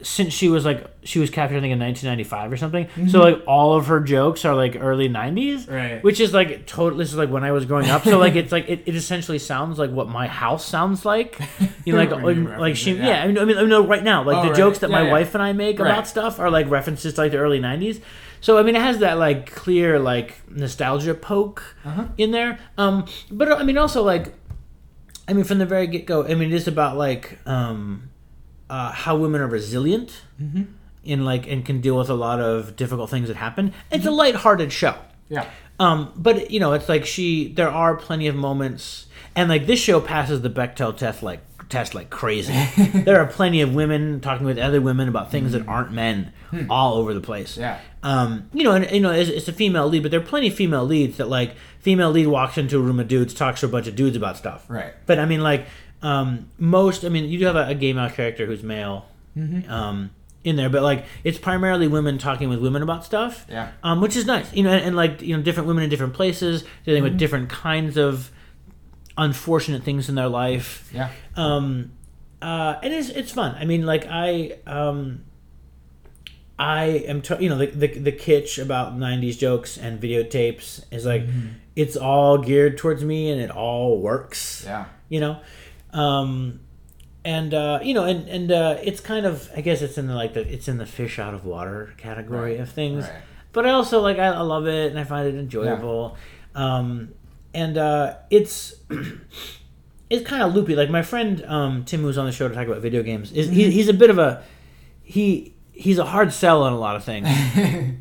since she was like she was captured, I think, in nineteen ninety-five or something. Mm-hmm. So like all of her jokes are like early nineties, right? Which is like totally. This is like when I was growing up. So like it's like it, it essentially sounds like what my house sounds like. You know, like like, like she it, yeah. yeah. I mean, I mean, I know right now, like oh, the right. jokes that yeah, my yeah. wife and I make right. about stuff are like references to like the early nineties. So, I mean, it has that, like, clear, like, nostalgia poke uh-huh. in there. Um, but, I mean, also, like, I mean, from the very get-go, I mean, it is about, like, um, uh, how women are resilient mm-hmm. in, like, and can deal with a lot of difficult things that happen. It's mm-hmm. a lighthearted show. Yeah. Um, but, you know, it's like she, there are plenty of moments, and, like, this show passes the Bechdel test, like, test like crazy. There are plenty of women talking with other women about things mm-hmm. that aren't men hmm. all over the place. Yeah. Um, you know, and you know, it's, it's a female lead, but there are plenty of female leads that like female lead walks into a room of dudes, talks to a bunch of dudes about stuff. Right. But I mean, like um, most. I mean, you do have a, a gay male character who's male mm-hmm. um, in there, but like it's primarily women talking with women about stuff. Yeah. Um, which is nice, you know, and, and like you know, different women in different places dealing mm-hmm. with different kinds of unfortunate things in their life. Yeah. Um, uh, and it's it's fun. I mean, like I um, I am t- you know the, the the kitsch about nineties jokes and videotapes is like mm-hmm. it's all geared towards me and it all works. Yeah. You know, um, and uh, you know and and uh, it's kind of I guess it's in the like the it's in the fish out of water category right. of things. Right. But I also like I, I love it and I find it enjoyable. Yeah. Um, And uh, it's it's kind of loopy. Like my friend um, Tim, who's on the show to talk about video games, is he, he's a bit of a he he's a hard sell on a lot of things.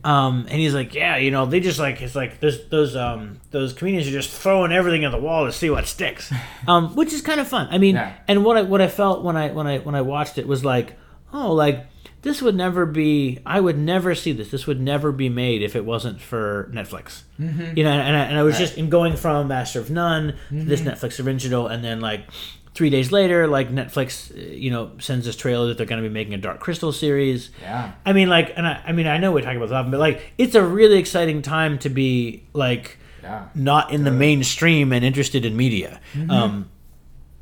um, and he's like, yeah, you know, they just like it's like those those um, those comedians are just throwing everything at the wall to see what sticks, um, which is kind of fun. I mean, yeah. and what I what I felt when I when I when I watched it was like, oh, like. This would never be. I would never see this. This would never be made if it wasn't for Netflix. Mm-hmm. You know, and I, and I was right. just in going from Master of None mm-hmm. to this Netflix original, and then like three days later, like Netflix, you know, sends this trailer that they're going to be making a Dark Crystal series. Yeah. I mean, like, and I, I mean, I know we talk about that, but like, it's a really exciting time to be like, yeah. not in totally. the mainstream and interested in media. Mm-hmm. Um,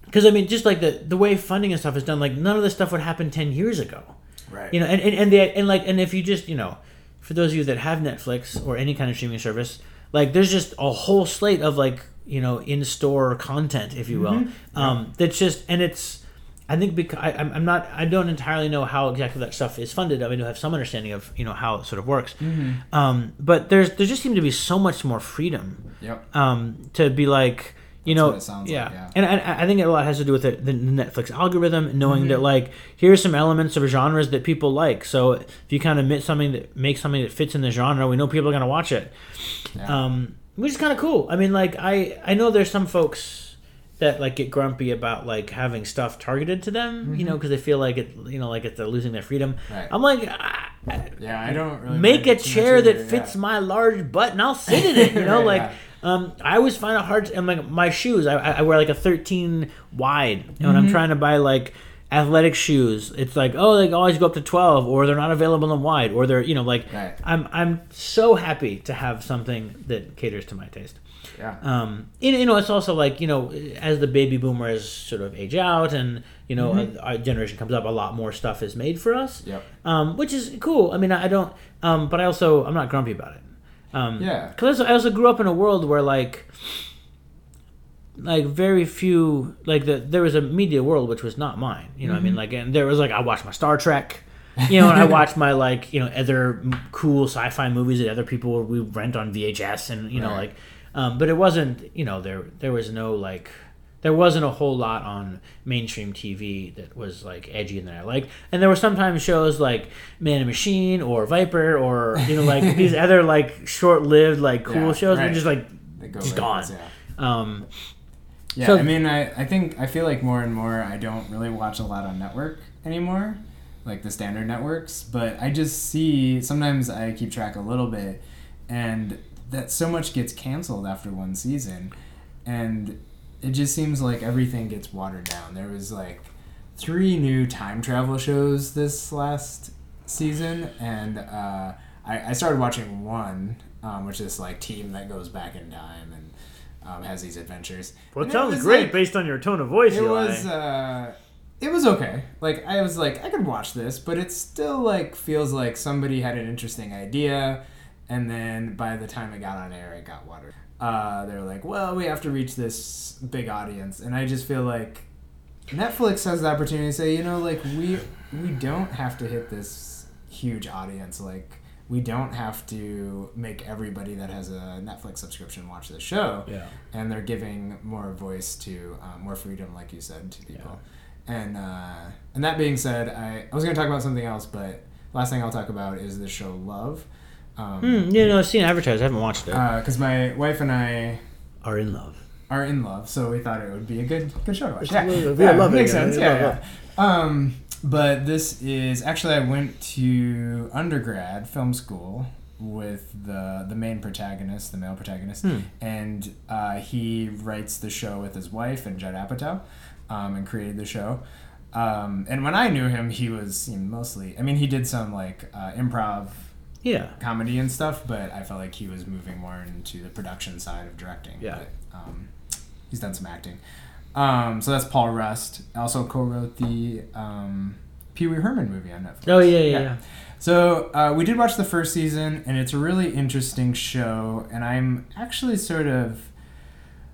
because I mean, just like the the way funding and stuff is done, like none of this stuff would happen ten years ago. Right. You know, and, and, and they and like and if you just you know, for those of you that have Netflix or any kind of streaming service, like there's just a whole slate of like you know in store content, if you will, mm-hmm. um, yeah. that's just and it's I think because I, I'm not I don't entirely know how exactly that stuff is funded. I mean, I have some understanding of you know how it sort of works, mm-hmm. um, but there's there just seemed to be so much more freedom. Yep. Um, to be like. You know, it sounds yeah. Like, yeah, and I, I think a lot has to do with the, the Netflix algorithm, knowing mm-hmm. that like here's some elements of genres that people like. So if you kind of make something that makes something that fits in the genre, we know people are gonna watch it, yeah. um, which is kind of cool. I mean, like I, I know there's some folks that like get grumpy about like having stuff targeted to them, mm-hmm. you know, because they feel like it, you know, like it's, they're losing their freedom. Right. I'm like, ah, yeah, I don't really make a chair that either, fits yeah. my large butt and I'll sit in it, you know, right, like. Yeah. Um, I always find it hard to, and like my shoes, I, I wear like a thirteen wide, and mm-hmm. when I'm trying to buy like athletic shoes. It's like, oh, they always go up to twelve, or they're not available in wide, or they're, you know, like, right. I'm I'm so happy to have something that caters to my taste. Yeah. Um. And, you know, it's also like, you know, as the baby boomers sort of age out, and you know, mm-hmm. our, our generation comes up, a lot more stuff is made for us. Yep. Um. Which is cool. I mean, I, I don't. Um. But I also, I'm not grumpy about it. Um, yeah. Because I also grew up in a world where like. Like very few, like the there was a media world which was not mine, you know. Mm-hmm. What I mean, like, and there was like I watched my Star Trek, you know, and I watched my like you know other cool sci-fi movies that other people we rent on V H S, and you know right. like, um, but it wasn't you know there there was no like there wasn't a whole lot on mainstream T V that was like edgy and that I liked, and there were sometimes shows like Man and Machine or Viper or you know like these other like short-lived like cool yeah, shows right. and just like go just gone. This, yeah. Um, Yeah, so, I mean, I, I think, I feel like more and more I don't really watch a lot on network anymore, like the standard networks, but I just see, sometimes I keep track a little bit, and that so much gets canceled after one season, and it just seems like everything gets watered down. There was like three new time travel shows this last season, and uh, I, I started watching one, um, which is like team that goes back in time, and Um, has these adventures. Well, it sounds great like, based on your tone of voice, Eli. It was, uh, it was okay. Like, I was like, I could watch this, but it still, like, feels like somebody had an interesting idea, and then by the time it got on air, it got watered. Uh, they were like, well, we have to reach this big audience, and I just feel like Netflix has the opportunity to say, you know, like, we we don't have to hit this huge audience, like, we don't have to make everybody that has a Netflix subscription watch the show. Yeah. And they're giving more voice to, um, more freedom, like you said, to people. Yeah. And uh, and that being said, I, I was going to talk about something else, but last thing I'll talk about is the show Love. Um, mm, yeah, no, I've seen advertised. I haven't watched it. Because uh, my wife and I... Are in love. Are in love, so we thought it would be a good good show to watch. Yeah, yeah, yeah love makes it. sense. Yeah, yeah. yeah. yeah. Um, But this is actually I went to undergrad film school with the the main protagonist, the male protagonist, hmm. and uh, he writes the show with his wife and Judd Apatow, um, and created the show. Um, and when I knew him, he was you know, mostly. I mean, he did some like uh, improv, yeah, comedy and stuff. But I felt like he was moving more into the production side of directing. Yeah, but, um, he's done some acting. Um, so that's Paul Rust. Also co-wrote the um, Pee Wee Herman movie on Netflix. Oh, yeah, yeah, yeah. yeah. So uh, we did watch the first season, and it's a really interesting show, and I'm actually sort of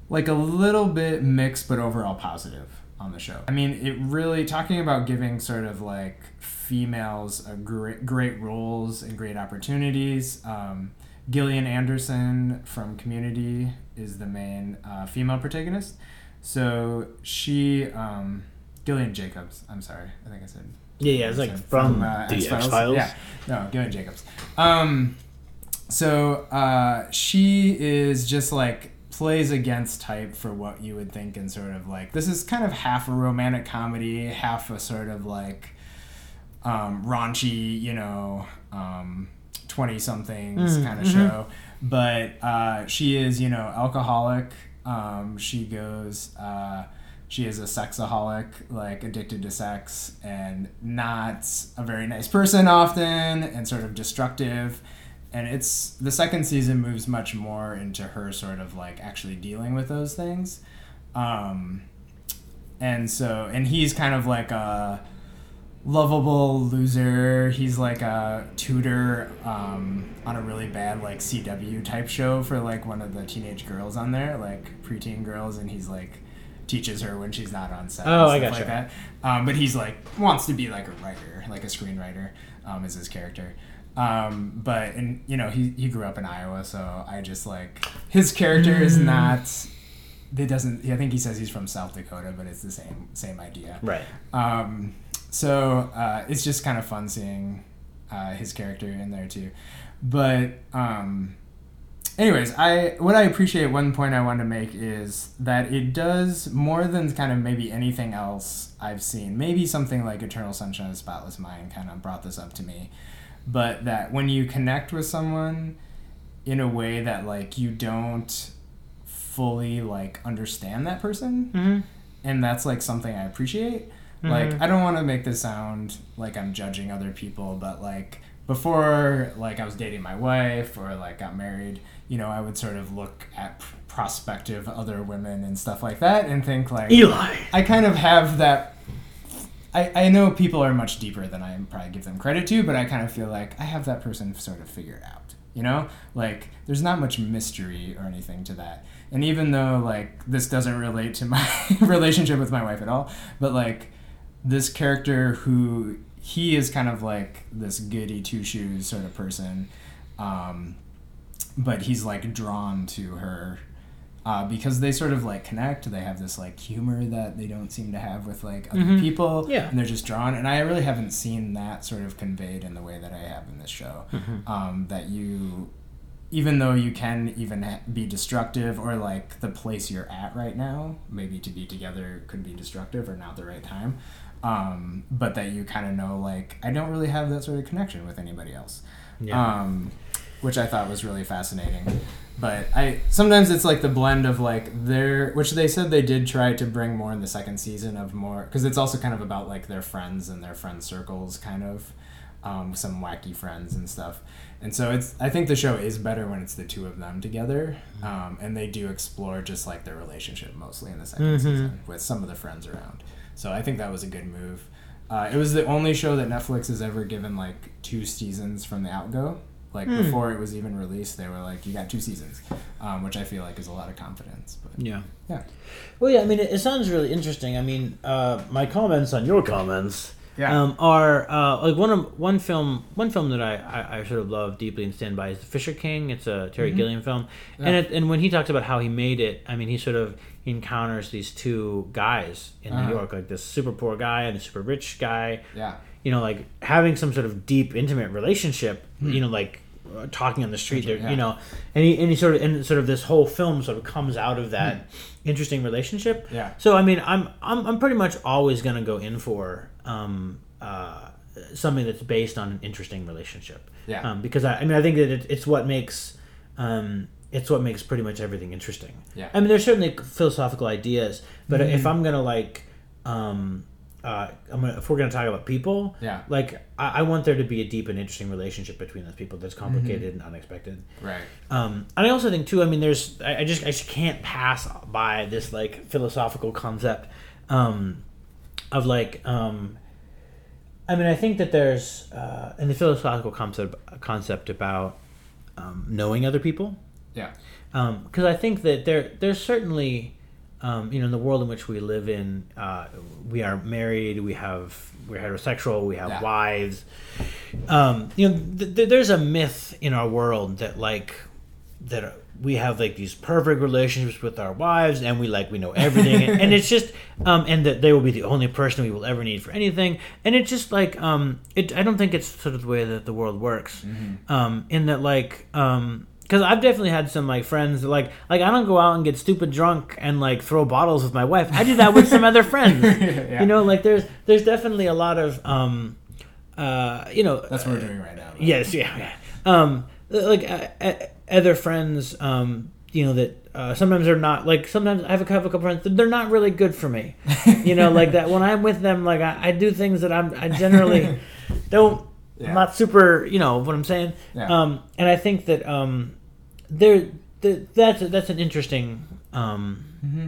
like a little bit mixed but overall positive on the show. I mean, it really, talking about giving sort of like females a great, great roles and great opportunities, um, Gillian Anderson from Community is the main uh, female protagonist. So she, um, Gillian Jacobs, I'm sorry, I think I said. Yeah, yeah, it's like from, from uh, the X-Files. X-Files. Yeah, no, Gillian Jacobs. Um, so uh, she is just like, plays against type for what you would think, and sort of like, this is kind of half a romantic comedy, half a sort of like um, raunchy, you know, um, twenty-somethings mm, kind of mm-hmm. show. But uh, she is, you know, alcoholic. Um, she goes, uh, she is a sexaholic, like addicted to sex, and not a very nice person often, and sort of destructive. And it's, the second season moves much more into her sort of like actually dealing with those things. Um, and so, and he's kind of like a lovable loser. He's like a tutor um, on a really bad like C W type show for like one of the teenage girls on there, like preteen girls, and he's like teaches her when she's not on set. Oh, I got like you. That. Um, but he's like wants to be like a writer, like a screenwriter, um, is his character. Um, but and you know he he grew up in Iowa, so I just like his character mm. is not. It doesn't. I think he says he's from South Dakota, but it's the same same idea. Right. Um, So uh, it's just kind of fun seeing uh, his character in there too. But um, anyways, I what I appreciate, one point I wanted to make is that it does more than kind of maybe anything else I've seen. Maybe something like Eternal Sunshine of the Spotless Mind kind of brought this up to me. But that when you connect with someone in a way that like you don't fully like understand that person, mm-hmm. and that's like something I appreciate. Mm-hmm. Like, I don't want to make this sound like I'm judging other people, but like before, like I was dating my wife or like got married, you know, I would sort of look at p- prospective other women and stuff like that and think like, Eli, I kind of have that. I, I know people are much deeper than I probably give them credit to, but I kind of feel like I have that person sort of figured out, you know? Like, there's not much mystery or anything to that. And even though, like, this doesn't relate to my relationship with my wife at all, but, like, this character who, he is kind of like this goody two-shoes sort of person, um, but he's, like, drawn to her. Uh, because they sort of, like, connect. They have this, like, humor that they don't seem to have with, like, other mm-hmm. people. Yeah. And they're just drawn. And I really haven't seen that sort of conveyed in the way that I have in this show. Mm-hmm. Um, that you, even though you can even be destructive or, like, the place you're at right now, maybe to be together could be destructive or not the right time. Um, but that you kind of know, like, I don't really have that sort of connection with anybody else. Yeah. Um, which I thought was really fascinating. But I sometimes it's like the blend of like their, which they said they did try to bring more in the second season of more, because it's also kind of about like their friends and their friend circles, kind of um, some wacky friends and stuff. And so it's I think the show is better when it's the two of them together, um, and they do explore just like their relationship mostly in the second mm-hmm. season with some of the friends around. So I think that was a good move. Uh, it was the only show that Netflix has ever given like two seasons from the outgo. Like, hmm. before it was even released, they were like, you got two seasons, um, which I feel like is a lot of confidence. But Yeah. Yeah. Well, yeah, I mean, it, it sounds really interesting. I mean, uh, my comments on your comments yeah. um, are, uh, like, one of, one film one film that I, I, I sort of love deeply and stand by is The Fisher King. It's a Terry mm-hmm. Gilliam film. Yeah. And it, and when he talks about how he made it, I mean, he sort of encounters these two guys in uh-huh. New York, like this super poor guy and the super rich guy. Yeah. You know, like, having some sort of deep, intimate relationship, hmm. you know, like, talking on the street there, yeah. you know, and he, and he sort of, and sort of this whole film sort of comes out of that mm. interesting relationship. Yeah. So, I mean, I'm, I'm, I'm pretty much always going to go in for, um, uh, something that's based on an interesting relationship. Yeah. Um, because I, I mean, I think that it, it's what makes, um, it's what makes pretty much everything interesting. Yeah. I mean, there's certainly philosophical ideas, but mm. if I'm going to like, um, Uh, I'm gonna, if we're going to talk about people, yeah. like I, I want there to be a deep and interesting relationship between those people that's complicated mm-hmm. and unexpected. Right. Um, and I also think too, I mean, there's, I, I just, I just can't pass by this like philosophical concept um, of like, um, I mean, I think that there's, uh, and the philosophical concept concept about um, knowing other people. Yeah. Um, 'cause I think that there, there's certainly. Um, you know, in the world in which we live in, uh, we are married, we have, we're heterosexual, we have yeah. wives. Um, you know, th- th- there's a myth in our world that, like, that we have, like, these perfect relationships with our wives, and we, like, we know everything. and, and it's just, um, and that they will be the only person we will ever need for anything. And it's just, like, um, it, I don't think it's sort of the way that the world works. Mm-hmm. Um, in that, like... Um, Because I've definitely had some, like, friends that, like, like, I don't go out and get stupid drunk and, like, throw bottles with my wife. I do that with some other friends. Yeah. You know, like, there's there's definitely a lot of, um, uh, you know. That's what we're doing right now. Right? Yes, yeah, yeah. Um, like, uh, uh, other friends, um, you know, that uh, sometimes they're not, like, sometimes I have a couple of friends that they're not really good for me. You know, like, that when I'm with them, like, I, I do things that I'm, I generally don't. Yeah. I'm not super, you know what I'm saying. Yeah. Um, and I think that um, there, the, that's that's an interesting um, mm-hmm.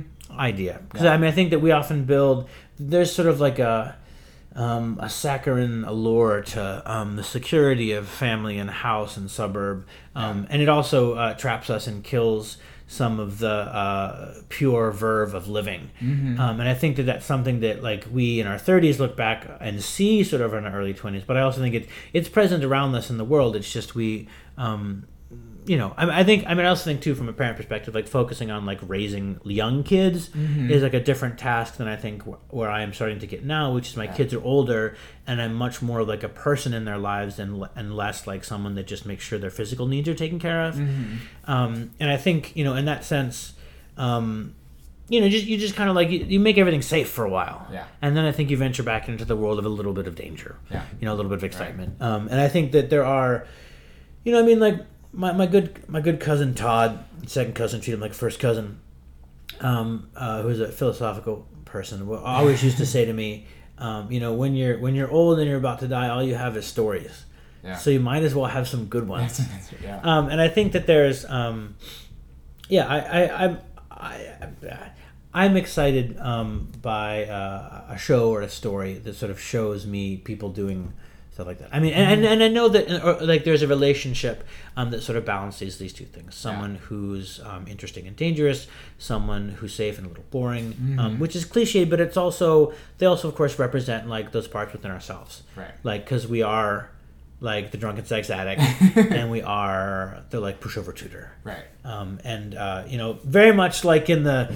idea because yeah. I mean I think that we often build there's sort of like a um, a saccharine allure to um, the security of family and house and suburb, um, yeah. and it also uh, traps us and kills some of the uh, pure verve of living. Mm-hmm. Um, and I think that that's something that like we in our thirties look back and see sort of in our early twenties, but I also think it's, it's present around us in the world. It's just we... Um, you know, I, I think, I mean, I also think too, from a parent perspective, like focusing on like raising young kids mm-hmm. is like a different task than I think wh- where I am starting to get now, which is my yeah. kids are older and I'm much more like a person in their lives and, and less like someone that just makes sure their physical needs are taken care of. Mm-hmm. Um, and I think, you know, in that sense, um, you know, just, you just kind of like, you, you make everything safe for a while. Yeah. And then I think you venture back into the world of a little bit of danger, yeah. you know, a little bit of excitement. Right. Um, and I think that there are, you know, I mean, like, My my good my good cousin Todd, second cousin, treat him like first cousin, um, uh, who's a philosophical person, always used to say to me, Um, you know, when you're when you're old and you're about to die, all you have is stories. Yeah. So you might as well have some good ones. yeah. Um, and I think that there's, um, yeah, I, I, I'm, I, I'm excited um, by uh, a show or a story that sort of shows me people doing stuff like that. I mean, and, mm-hmm. and, and I know that or, like there's a relationship um, that sort of balances these two things: someone yeah. who's um, interesting and dangerous, someone who's safe and a little boring, mm-hmm. um, which is cliche, but it's also they also of course represent like those parts within ourselves, right? Like because we are. Like the drunken sex addict, and we are the like pushover tutor, right? Um, and uh, you know, very much like in the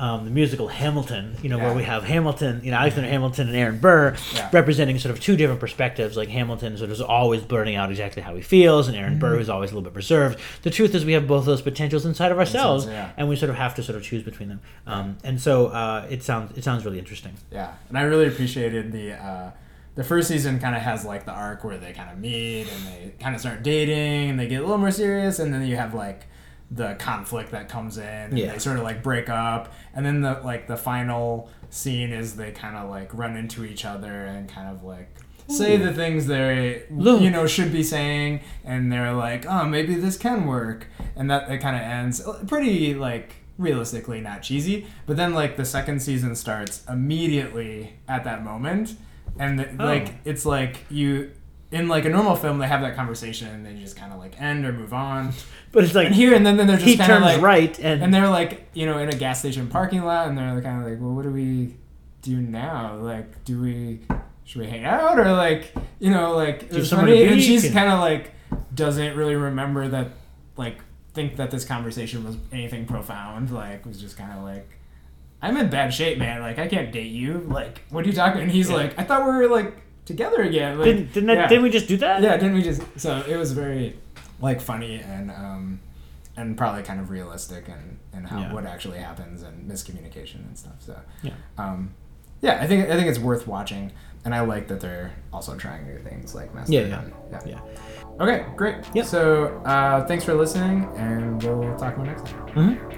um, the musical Hamilton, you know, yeah. where we have Hamilton, you know, Alexander Hamilton and Aaron Burr yeah. representing sort of two different perspectives. Like Hamilton sort of is always blurting out exactly how he feels, and Aaron mm-hmm. Burr is always a little bit reserved. The truth is, we have both those potentials inside of ourselves, sounds, yeah. and we sort of have to sort of choose between them. Um, and so uh, it sounds it sounds really interesting. Yeah, and I really appreciated the. Uh... The first season kind of has like the arc where they kind of meet and they kind of start dating and they get a little more serious, and then you have like the conflict that comes in and yeah. they sort of like break up, and then the like the final scene is they kind of like run into each other and kind of like say Ooh. the things they Look. you know should be saying, and they're like, oh, maybe this can work, and that it kind of ends pretty like realistically not cheesy. But then like the second season starts immediately at that moment. And the, oh. like it's like you in like a normal film they have that conversation and they just kind of like end or move on. But it's like and here and then, then they're just kind of like right and and they're like you know in a gas station parking lot, and they're kind of like, well, what do we do now? Like, do we should we hang out or like you know like it was funny, and she's kind of like doesn't really remember that like think that this conversation was anything profound. Like it was just kind of like. I'm in bad shape, man. Like, I can't date you. Like, what are you talking about? And he's yeah. like, I thought we were, like, together again. Like, didn't didn't, that, yeah. didn't we just do that? Yeah, didn't we just... So it was very, like, funny and um, and probably kind of realistic and, and how yeah. what actually happens and miscommunication and stuff. So, yeah, um, yeah I think I think it's worth watching. And I like that they're also trying new things like Master of None. Yeah, yeah. yeah. Okay, great. Yep. So uh, thanks for listening, and we'll talk about next time. Mm-hmm.